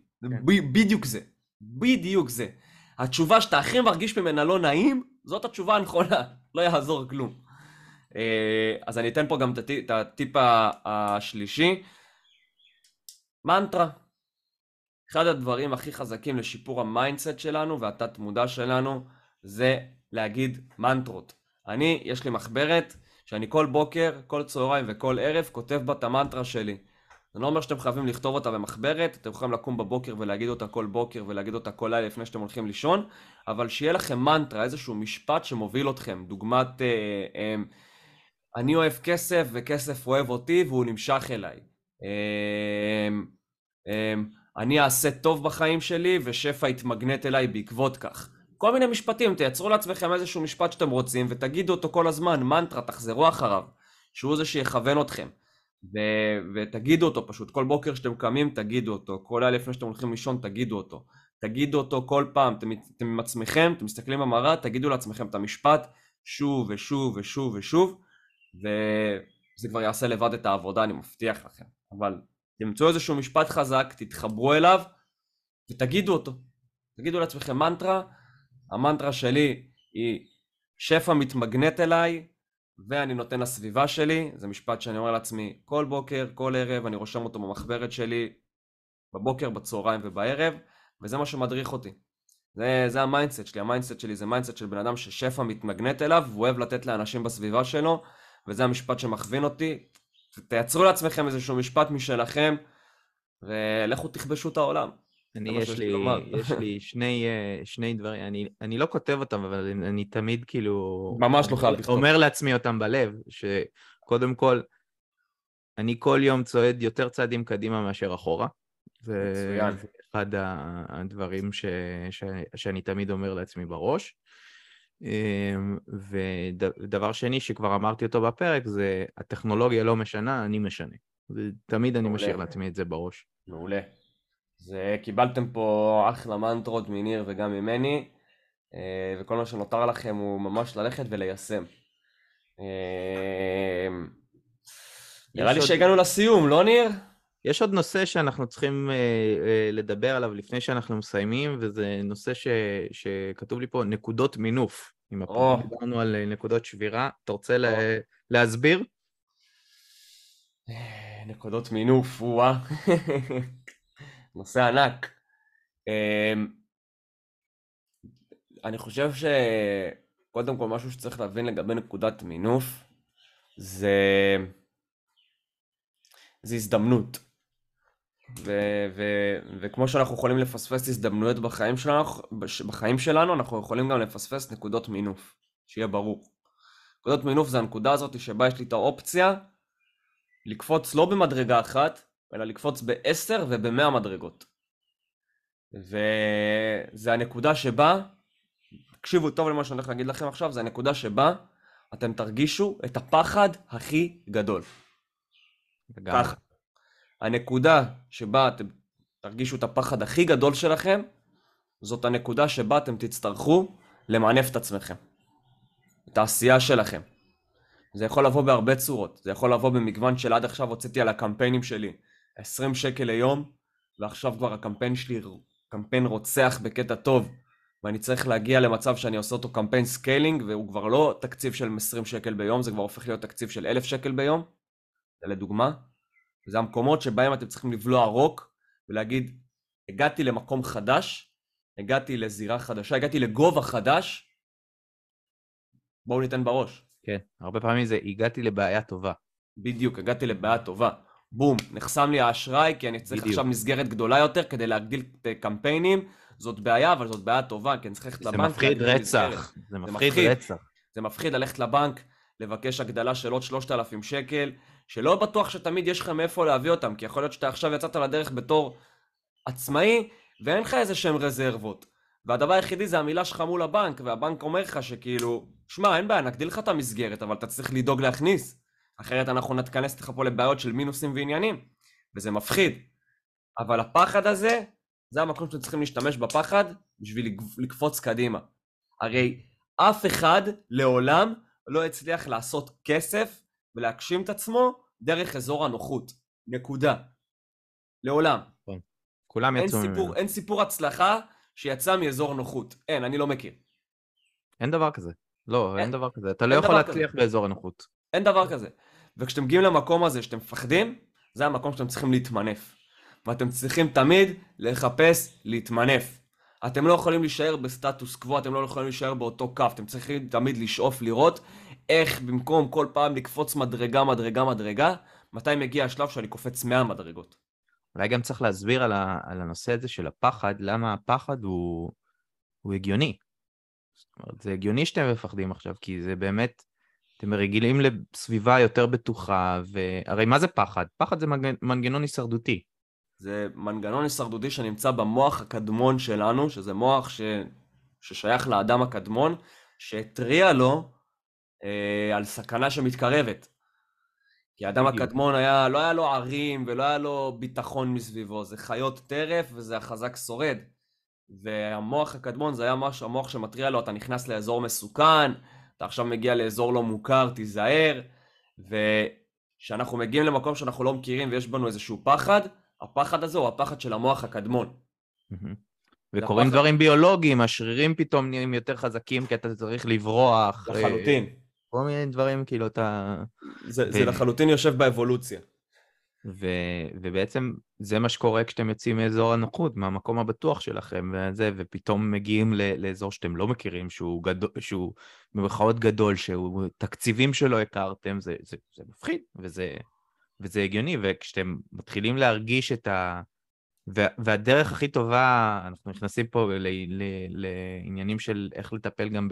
בדיוק זה, בדיוק זה. התשובה שאתה הכי מרגיש ממנה לא נעים, זאת התשובה הנכונה, לא יעזור כלום. אז אני אתן פה גם את הטיפ השלישי. מנטרה. אחד הדברים הכי חזקים לשיפור המיינדסט שלנו והתת מודע שלנו זה להגיד מנטרות. אני, יש לי מחברת שאני כל בוקר, כל צהריים וכל ערב כותב בה את המנטרה שלי. זה לא אומר שאתם חייבים לכתוב אותה במחברת, אתם יכולים לקום בבוקר ולהגיד אותה כל בוקר ולהגיד אותה כל לילה לפני שאתם הולכים לישון, אבל שיהיה לכם מנטרה, איזשהו משפט שמוביל אתכם, דוגמת אני אוהב כסף וכסף אוהב אותי והוא נמשך אליי. אני אעשה טוב בחיים שלי ושפע יתמגנט אליי בעקבות כך. כל מיני משפטים, תייצרו לעצמכם איזשהו משפט שאתם רוצים ותגידו אותו כל הזמן, מנטרה, תחזרו אחריו, שהוא זה שיכוון אתכם. ותגידו אותו פשוט, כל בוקר שאתם קמים תגידו אותו, כל לילה לפני שאתם הולכים לישון תגידו אותו. תגידו אותו כל פעם, אתם עם עצמכם, אתם מסתכלים במראה, תגידו לעצמכם את המשפט שוב ושוב ושוב ושוב, וזה כבר יעשה לבד את העבודה, אני מבטיח לכם. אבל... תמצאו איזשהו משפט חזק, תתחברו אליו ותגידו אותו. תגידו לעצמכם מנטרה, המנטרה שלי היא שפע מתמגנט אליי ואני נותן לסביבה שלי. זה משפט שאני אומר לעצמי כל בוקר, כל ערב, אני רושם אותו במחברת שלי בבוקר, בצהריים ובערב, וזה מה שמדריך אותי. זה המיינדסט שלי, המיינדסט שלי זה מיינדסט של בן אדם ששפע מתמגנט אליו והוא אוהב לתת לאנשים בסביבה שלו, וזה המשפט שמכווין אותי. תייצרו לעצמכם איזשהו משפט משלכם, ולכו תכבשו את העולם. יש לי שני דברים, אני לא כותב אותם, אבל אני תמיד כאילו... ממש לא חייב לכתוב. אומר לעצמי אותם בלב, שקודם כל, אני כל יום צועד יותר צעדים קדימה מאשר אחורה. זה אחד הדברים שאני תמיד אומר לעצמי בראש. ודבר שני שכבר אמרתי אותו בפרק, זה הטכנולוגיה לא משנה, אני משנה. תמיד אני משאיר לעצמי את זה בראש. מעולה. זה קיבלתם פה אחלה מנטרות מניר וגם ממני, וכל מה שנותר לכם הוא ממש ללכת וליישם. נראה לי שהגענו לסיום, לא ניר? יש עוד נושא שאנחנו צריכים לדבר עליו לפני שאנחנו מסיימים, וזה נושא שכתוב לי פה, נקודות מינוף. אם הפעם דיברנו על נקודות שבירה, אתה רוצה להסביר? נקודות מינוף, וואה. נושא ענק. אני חושב שקודם כל משהו שצריך להבין לגבי נקודת מינוף, זה הזדמנות. וכמו שאנחנו יכולים לפספס הזדמנויות בחיים שלנו, אנחנו יכולים גם לפספס נקודות מינוף, שיהיה ברור. נקודות מינוף זה הנקודה הזאת שבה יש לי את האופציה לקפוץ לא במדרגה אחת, אלא לקפוץ ב-10 וב-100 מדרגות. וזה הנקודה שבה, תקשיבו טוב למה שאני הולך להגיד לכם עכשיו, זה הנקודה שבה אתם תרגישו את הפחד הכי גדול. פחד. הנקודה שבה אתם תרגישו את הפחד הכי גדול שלכם, זאת הנקודה שבה אתם תצטרכו למענף את עצמכם. את העשייה שלכם. זה יכול לבוא בהרבה צורות. זה יכול לבוא במגוון של עד עכשיו הוצאתי על הקמפיינים שלי. 20 שקל ליום, ועכשיו כבר הקמפיין שלי קמפיין רוצח בקטע טוב, ואני צריך להגיע למצב שאני עושה אותו קמפיין סקיילינג, והוא כבר לא תקציב של 20 שקל ביום, זה כבר הופך להיות תקציב של 1,000 שקל ביום, זה לדוגמה. וזה המקומות שבהם אתם צריכים לבלוע רוק, ולהגיד, הגעתי למקום חדש, הגעתי לזירה חדשה, הגעתי לגובה חדש, בואו ניתן בראש. כן, הרבה פעמים זה, הגעתי לבעיה טובה. בדיוק, הגעתי לבעיה טובה. בום, נחסם לי האשראי, כי אני צריך עכשיו מסגרת גדולה יותר כדי להגדיל קמפיינים. זאת בעיה, אבל זאת בעיה טובה, כי אני צריך ללכת לבנק. זה מפחיד רצח. זה מפחיד רצח. זה מפחיד ללכת לבנק, לבקש הגדלה של עוד 3,000 שקל, שלא בטוח שתמיד יש לך מאיפה להביא אותם, כי יכול להיות שאתה עכשיו יצאת לדרך בתור עצמאי, ואין לך איזה שם רזרבות. והדבר היחידי זה המילה שלך מול הבנק, והבנק אומר לך שכאילו, שמע, אין בעיה, נגדיל לך את המסגרת, אבל אתה צריך לדאוג להכניס. אחרת אנחנו נתכנס לך פה לבעיות של מינוסים ועניינים, וזה מפחיד. אבל הפחד הזה, זה המקום שאתם צריכים להשתמש בפחד בשביל לקפוץ קדימה. הרי אף אחד לעולם לא הצליח לעשות כסף ולהגשים את עצמו דרך אזור הנוחות. נקודה. לעולם. כולם יצאו ממנו. אין סיפור הצלחה שיצא מאזור נוחות. אין, אני לא מכיר. אין דבר כזה. לא, אין דבר כזה. אתה לא יכול להצליח באזור הנוחות. אין דבר כזה. וכשאתם מגיעים למקום הזה שאתם מפחדים, זה המקום שאתם צריכים להתמנף. ואתם צריכים תמיד לחפש להתמנף. אתם לא יכולים להישאר בסטטוס קוו, אתם לא יכולים להישאר באותו קו, אתם צריכים תמיד לשאוף לראות איך במקום כל פעם לקפוץ מדרגה, מתי מגיע השלב שאני קופץ 100 מדרגות. אולי גם צריך להסביר על הנושא הזה של הפחד, למה הפחד הוא הגיוני. זאת אומרת, זה הגיוני שאתם מפחדים עכשיו, כי זה באמת... אתם רגילים לסביבה יותר בטוחה, והרי מה זה פחד? פחד זה מנגנון הישרדותי. זה מנגנון הישרדותי שנמצא במוח הקדמון שלנו, שזה מוח ששייך לאדם הקדמון, שהטריע לו על סכנה שמתקרבת. כי האדם הקדמון לא היה לו ערים ולא היה לו ביטחון מסביבו, זה חיות טרף וזה החזק שורד. והמוח הקדמון זה היה המוח שמטריע לו, אתה נכנס לאזור מסוכן, אתה עכשיו מגיע לאזור לא מוכר, תיזהר, וכשאנחנו מגיעים למקום שאנחנו לא מכירים ויש בנו איזשהו פחד, הפחד הזה הוא הפחד של המוח הקדמון. וקוראים דברים ביולוגיים, השרירים פתאום נהיים יותר חזקים, כי אתה צריך לברוח. לחלוטין. כל מיני דברים כאילו אתה... זה לחלוטין יושב באבולוציה. ובעצם זה מה שקורה כשאתם יוצאים מאזור הנוחות, מהמקום הבטוח שלכם, ופתאום מגיעים לאזור שאתם לא מכירים, שהוא במרכאות גדול, שהוא תקציבים שלא הכרתם, זה מפחיד, וזה הגיוני, וכשאתם מתחילים להרגיש את והדרך הכי טובה, אנחנו נכנסים פה לעניינים של איך לטפל גם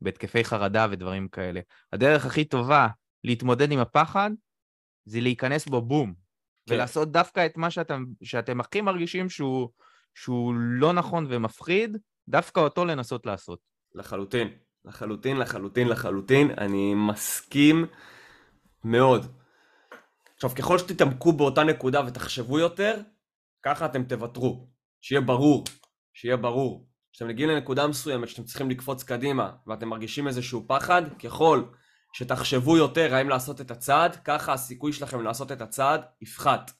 בהתקפי חרדה ודברים כאלה. הדרך הכי טובה להתמודד עם הפחד, זה להיכנס בו בום, ולעשות דווקא את מה שאתם הכי מרגישים שהוא לא נכון ומפחיד, דווקא אותו לנסות לעשות. לחלוטין, אני מסכים מאוד. עכשיו, ככל שתתעמקו באותה נקודה ותחשבו יותר, ככה אתם תוותרו. שיהיה ברור. כשאתם מגיעים לנקודה מסוימת, שאתם צריכים לקפוץ קדימה, ואתם מרגישים איזשהו פחד, ככל שתחשבו יותר האם לעשות את הצעד, ככה הסיכוי שלכם לעשות את הצעד יפחת.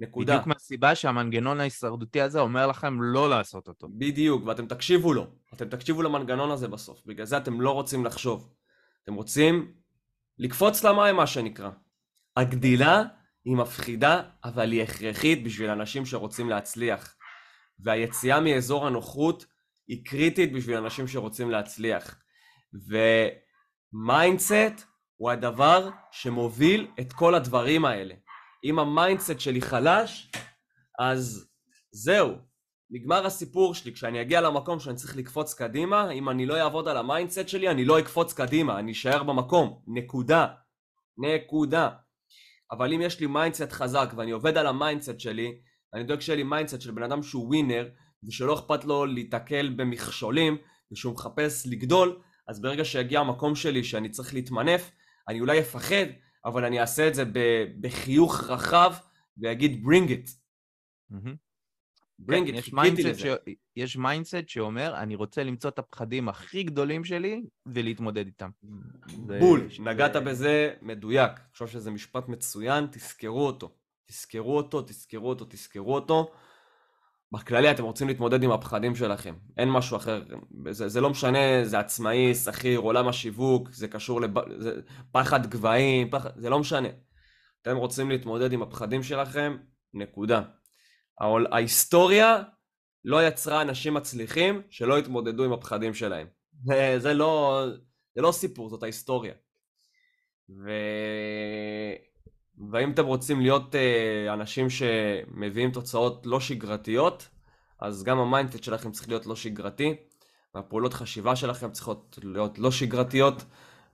נקודה. בדיוק מהסיבה שהמנגנון ההישרדותי הזה אומר לכם לא לעשות אותו. בדיוק, ואתם תקשיבו לו. אתם תקשיבו למנגנון הזה בסוף. בגלל זה אתם לא רוצים לחשוב. אתם רוצים לקפוץ למים, מה שנקרא. הגדילה היא מפחידה, אבל היא הכרחית בשביל אנשים שרוצים להצליח. והיציאה מאזור הנוחות היא קריטית בשביל אנשים שרוצים להצליח. ומיינדסט הוא הדבר שמוביל את כל הדברים האלה. אם המיינדסט שלי חלש, אז זהו, נגמר הסיפור שלי. כשאני אגיע למקום שאני צריך לקפוץ קדימה, אם אני לא אעבוד על המיינדסט שלי, אני לא אקפוץ קדימה, אני אשאר במקום. נקודה. אבל אם יש לי מיינדסט חזק ואני עובד על המיינדסט שלי, אני דואג שיהיה לי מיינדסט של בן אדם שהוא ווינר, ושלא אכפת לו להתקל במכשולים, ושהוא מחפש לגדול, אז ברגע שיגיע המקום שלי שאני צריך להתמנף, אני אולי אפחד, אבל אני אעשה את זה בחיוך רחב, ואגיד bring it. bring it, חיכיתי לזה. יש מיינדסט שאומר, אני רוצה למצוא את הפחדים הכי גדולים שלי, ולהתמודד איתם. בול, נגעת בזה מדויק. אני חושב שזה משפט מצוין, תזכרו אותו. בכללי אתם רוצים להתמודד עם הפחדים שלכם, אין משהו אחר. זה לא משנה, זה עצמאי, שכיר, עולם השיווק, זה קשור לפחד גבהים, זה לא משנה. אתם רוצים להתמודד עם הפחדים שלכם, נקודה. ההיסטוריה לא יצרה אנשים מצליחים שלא התמודדו עם הפחדים שלהם. זה לא סיפור, זאת ההיסטוריה. ואם אתם רוצים להיות אנשים שמביאים תוצאות לא שגרתיות, אז גם המיינדסט שלכם צריך להיות לא שגרתי, והפעולות חשיבה שלכם צריכות להיות לא שגרתיות,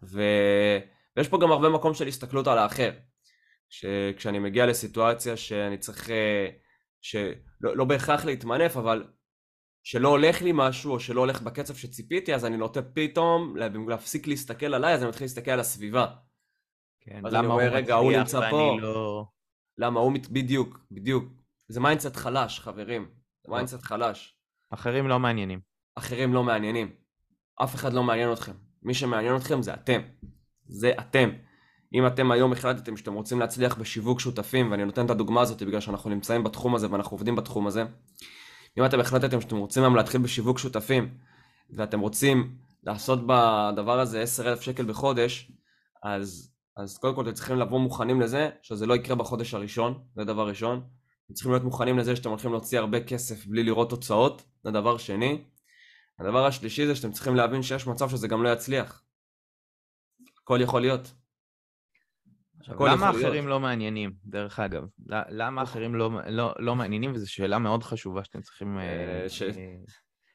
ויש פה גם הרבה מקום של הסתכלות על האחר. כשאני מגיע לסיטואציה שאני צריך, לא בהכרח להתמנף, אבל שלא הולך לי משהו או שלא הולך בקצב שציפיתי, אז אני נוטה פתאום להפסיק להסתכל עליי, אז אני מתחיל להסתכל על הסביבה. אז אני אומר, רגע, הוא נמצא פה. למה? בדיוק. זה מיינדסט חלש, חברים. זה מיינדסט חלש. אחרים לא מעניינים. אף אחד לא מעניין אתכם. מי שמעניין אתכם זה אתם. אם אתם היום החלטתם שאתם רוצים להצליח בשיווק שותפים, ואני נותן את הדוגמה הזאת בגלל שאנחנו נמצאים בתחום הזה ואנחנו עובדים בתחום הזה, אם אתם החלטתם שאתם רוצים היום להתחיל בשיווק שותפים, ואתם רוצים לעשות בדבר הזה 10,000 שקל בחודש, אז קודם כל אתם צריכים לבוא מוכנים לזה, שזה לא יקרה בחודש הראשון, זה דבר ראשון. אתם צריכים להיות מוכנים לזה שאתם הולכים להוציא הרבה כסף בלי לראות תוצאות, זה דבר שני. הדבר השלישי זה שאתם צריכים להבין שיש מצב שזה גם לא יצליח. הכל יכול להיות. למה אחרים לא מעניינים, דרך אגב? למה אחרים לא מעניינים, וזו שאלה מאוד חשובה שאתם צריכים...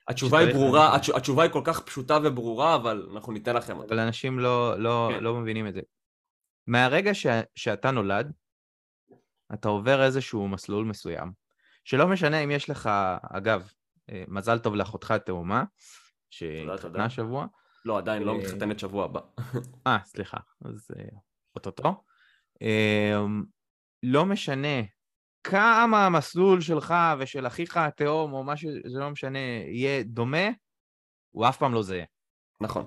התשובה היא ברורה, התשובה היא כל כך פשוטה וברורה, אבל אנחנו ניתן לכם אותה. אבל אנשים לא מבינים את זה. מהרגע שאתה נולד, אתה עובר איזשהו מסלול מסוים, שלא משנה אם יש לך, אגב, מזל טוב לאחותך התאומה, שהתחתנה שבוע. לא, עדיין לא מתחתנת שבוע הבא. סליחה, אז אותו. לא משנה כמה המסלול שלך ושל אחיך התאום, או מה שזה לא משנה, יהיה דומה, הוא אף פעם לא זהה. נכון.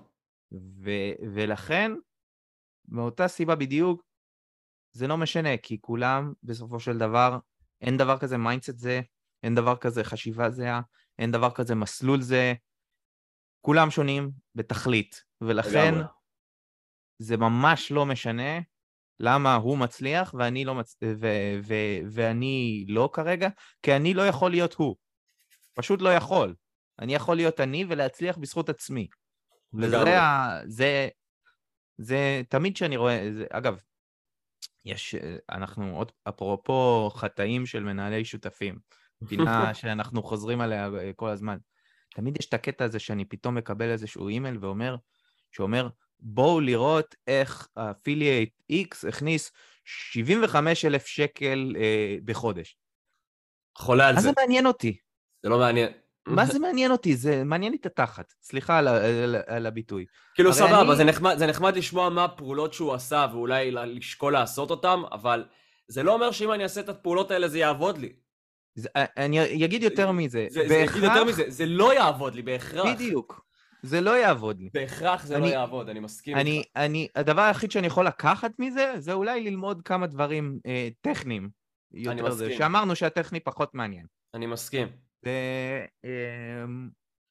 ולכן, מאותה סיבה בדיוק, זה לא משנה, כי כולם בסופו של דבר, אין דבר כזה מיינדסט זה, אין דבר כזה חשיבה זה, אין דבר כזה מסלול זה, כולם שונים בתכלית, ולכן זה ממש לא משנה למה הוא מצליח ואני לא, ואני לא כרגע, כי אני לא יכול להיות הוא, פשוט לא יכול, אני יכול להיות אני ולהצליח בזכות עצמי, וזה... זה תמיד שאני רואה, אגב, אנחנו עוד אפרופו חטאים של מנהלי שותפים, פינה שאנחנו חוזרים עליה כל הזמן, תמיד יש את הקטע הזה שאני פתאום מקבל איזשהו אימייל ואומר, שאומר בואו לראות איך האפילייט X הכניס 75,000 שקל בחודש. חולה על זה. מה זה מעניין אותי? זה לא מעניין. מה זה מעניין אותי? זה מעניין לי את התחת. סליחה על הביטוי. כאילו סבבה, זה נחמד לשמוע מה הפעולות שהוא עשה, ואולי לשקול לעשות אותם, אבל זה לא אומר שאם אני אעשה את הפעולות האלה זה יעבוד לי. אני אגיד יותר מזה. זה לא יעבוד לי בהכרח. בדיוק. זה לא יעבוד לי. בהכרח זה לא יעבוד, אני מסכים. הדבר היחיד שאני יכול לקחת מזה, זה אולי ללמוד כמה דברים טכניים. אני מסכים. שאמרנו שהטכני פחות מעניין. אני מסכים.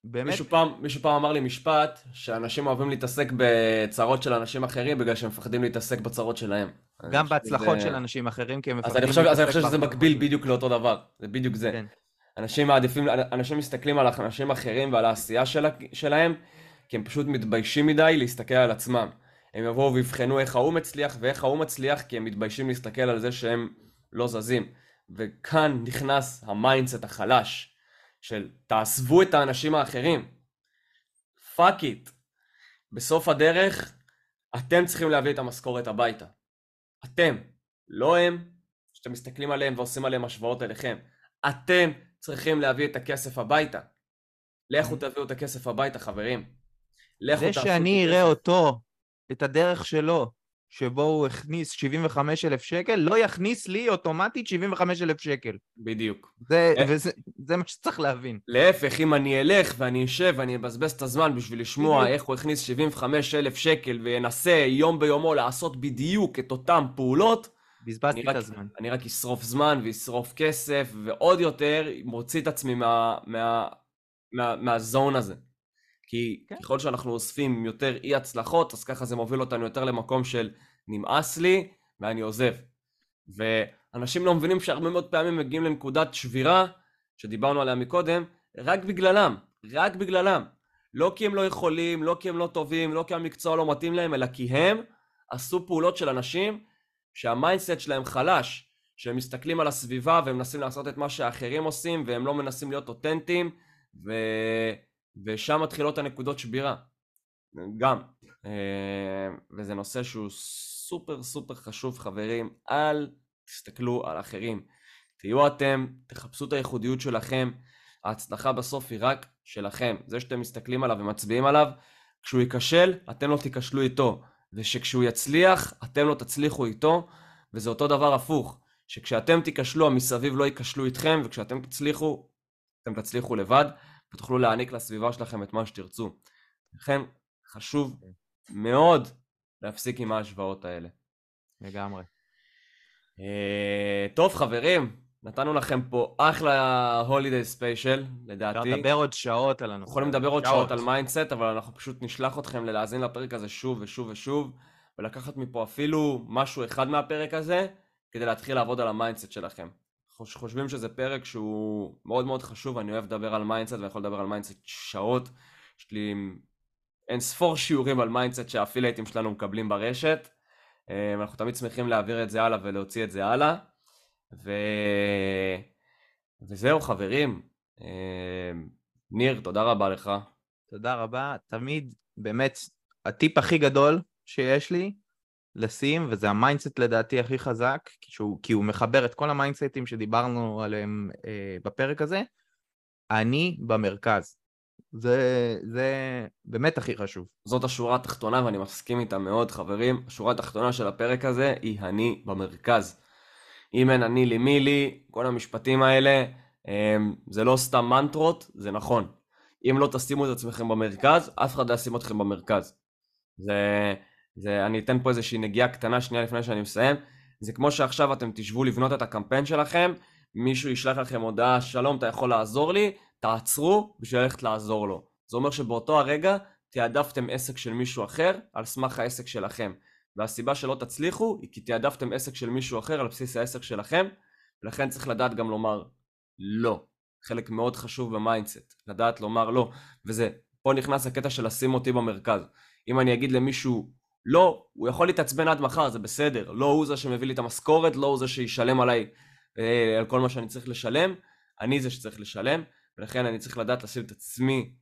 באמת... מישהו פעם אמר לי משפט, שאנשים אוהבים להתעסק בצרות של אנשים אחרים, בגלל שהם מפחדים להתעסק בצרות שלהם. גם בהצלחות של אנשים אחרים, כי הם מפחדים להתעסק בצרות. אז אני חושב שזה מקביל בדיוק לאותו דבר. זה בדיוק זה. אנשים מסתכלים על אנשים אחרים ועל העשייה שלהם, כי הם פשוט מתביישים מדי להסתכל על עצמם. הם יבואו ויבחנו איך ההוא מצליח ואיך ההוא מצליח, כי הם מתביישים להסתכל על זה שהם לא זזים. וכאן נכנס המיינדסט החלש של תעזבו את האנשים האחרים. Fuck it. בסוף הדרך, אתם צריכים להביא את המשכורת הביתה. אתם, לא הם, שאתם מסתכלים עליהם ועושים עליהם השוואות אליכם. אתם צריכים להביא את הכסף הביתה. לכו תביאו את הכסף הביתה, חברים. זה שאני אראה אותו, את הדרך שלו, שבו הוא הכניס 75,000 שקל, לא יכניס לי אוטומטית 75,000 שקל. בדיוק. זה מה שצריך להבין. להפך, אם אני אלך ואני אשב ואני אבזבז את הזמן בשביל לשמוע איך הוא הכניס 75,000 שקל וינסה יום ביומו לעשות בדיוק את אותם פעולות, בזבזתי את הזמן. אני רק אשרוף זמן ואשרוף כסף, ועוד יותר מוציא את עצמי מהזון הזה. כי ככל שאנחנו אוספים יותר אי הצלחות, אז ככה זה מוביל אותנו יותר למקום של נמאס לי ואני עוזב. ואנשים לא מבינים שהרבה מאוד פעמים מגיעים לנקודת שבירה, שדיברנו עליה מקודם, רק בגללם. לא כי הם לא יכולים, לא כי הם לא טובים, לא כי המקצוע לא מתאים להם, אלא כי הם עשו פעולות של אנשים, שהמיינדסט שלהם חלש, שהם מסתכלים על הסביבה והם מנסים לעשות את מה שהאחרים עושים, והם לא מנסים להיות אותנטיים, ושם מתחילות הנקודות שבירה. גם. וזה נושא שהוא סופר סופר חשוב, חברים. אל תסתכלו על אחרים. תהיו אתם, תחפשו את הייחודיות שלכם. ההצלחה בסוף היא רק שלכם. זה שאתם מסתכלים עליו ומצביעים עליו, כשהוא ייכשל, אתם לא תיכשלו איתו. ושכשהוא יצליח, אתם לא תצליחו איתו, וזה אותו דבר הפוך, שכשאתם תיכשלו, המסביב לא ייכשלו איתכם, וכשאתם תצליחו, אתם תצליחו לבד, ותוכלו להעניק לסביבה שלכם את מה שתרצו. לכן, חשוב מאוד להפסיק עם ההשוואות האלה. לגמרי. טוב, חברים, נתנו לכם פה אחלה holiday special, לדעתי. נדבר עוד שעות על הנושא. יכולים לדבר עוד שעות על מיינדסט, אבל אנחנו פשוט נשלח אתכם להאזין לפרק הזה שוב ושוב ושוב, ולקחת מפה אפילו משהו אחד מהפרק הזה, כדי להתחיל לעבוד על המיינדסט שלכם. חושבים שזה פרק שהוא מאוד מאוד חשוב, אני אוהב לדבר על מיינדסט, ואני יכול לדבר על מיינדסט שעות. יש לי אין ספור שיעורים על מיינדסט שהאפילייטים שלנו מקבלים ברשת. אנחנו תמיד שמחים להעביר את זה הלאה ולהוציא את זה הלאה. וזהו חברים, ניר, תודה רבה לך. תודה רבה, תמיד באמת הטיפ הכי גדול שיש לי לשים, וזה המיינדסט לדעתי הכי חזק, כי הוא מחבר את כל המיינדסטים שדיברנו עליהם בפרק הזה, אני במרכז. זה באמת הכי חשוב. זאת השורה התחתונה ואני מסכים איתה מאוד חברים, השורה התחתונה של הפרק הזה היא אני במרכז. אם אין אני לי מי לי, כל המשפטים האלה, זה לא סתם מנטרות, זה נכון. אם לא תשימו את עצמכם במרכז, אף אחד לא ישים אתכם במרכז. אני אתן פה איזושהי נגיעה קטנה שנייה לפני שאני מסיים. זה כמו שעכשיו אתם תשבו לבנות את הקמפיין שלכם, מישהו ישלח לכם הודעה, שלום, אתה יכול לעזור לי, תעצרו בשביל ללכת לעזור לו. זה אומר שבאותו הרגע תיעדפתם עסק של מישהו אחר על סמך העסק שלכם. והסיבה שלא תצליחו היא כי תיעדפתם עסק של מישהו אחר על בסיס העסק שלכם, ולכן צריך לדעת גם לומר לא. חלק מאוד חשוב במיינדסט, לדעת לומר לא. וזה, פה נכנס הקטע של לשים אותי במרכז. אם אני אגיד למישהו לא, הוא יכול להתעצבן עד מחר, זה בסדר. לא הוא זה שמביא לי את המשכורת, לא הוא זה שישלם עליי על כל מה שאני צריך לשלם. אני זה שצריך לשלם, ולכן אני צריך לדעת לשים את עצמי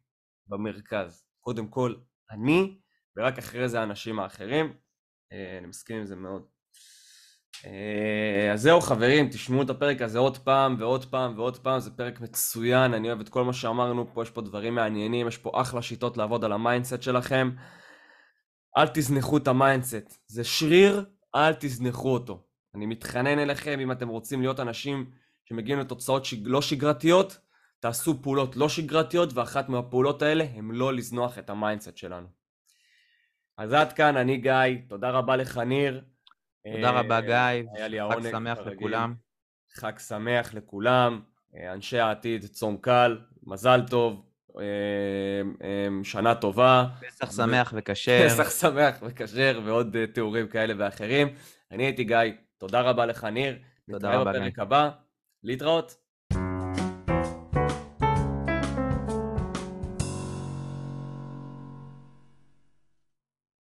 במרכז. קודם כל, אני, ורק אחרי זה האנשים האחרים. אני מסכים עם זה מאוד. אז זהו חברים, תשמעו את הפרק הזה עוד פעם ועוד פעם ועוד פעם. זה פרק מצוין, אני אוהב את כל מה שאמרנו פה, יש פה דברים מעניינים, יש פה אחלה שיטות לעבוד על המיינדסט שלכם. אל תזנחו את המיינדסט, זה שריר, אל תזנחו אותו. אני מתחנן אליכם, אם אתם רוצים להיות אנשים שמגיעים לתוצאות לא שגרתיות, תעשו פעולות לא שגרתיות, ואחת מהפעולות האלה הם לא לזנוח את המיינדסט שלנו. אז עד כאן, אני גיא, תודה רבה לך ניר. תודה רבה גיא, חג שמח לכולם. חג שמח לכולם, אנשי העתיד, צום קל, מזל טוב, שנה טובה. פסח שמח וכשר. פסח שמח וכשר ועוד תיאורים כאלה ואחרים. אני הייתי גיא, תודה רבה לך ניר. תודה רבה גיא. נתראה בפרק הבא, להתראות.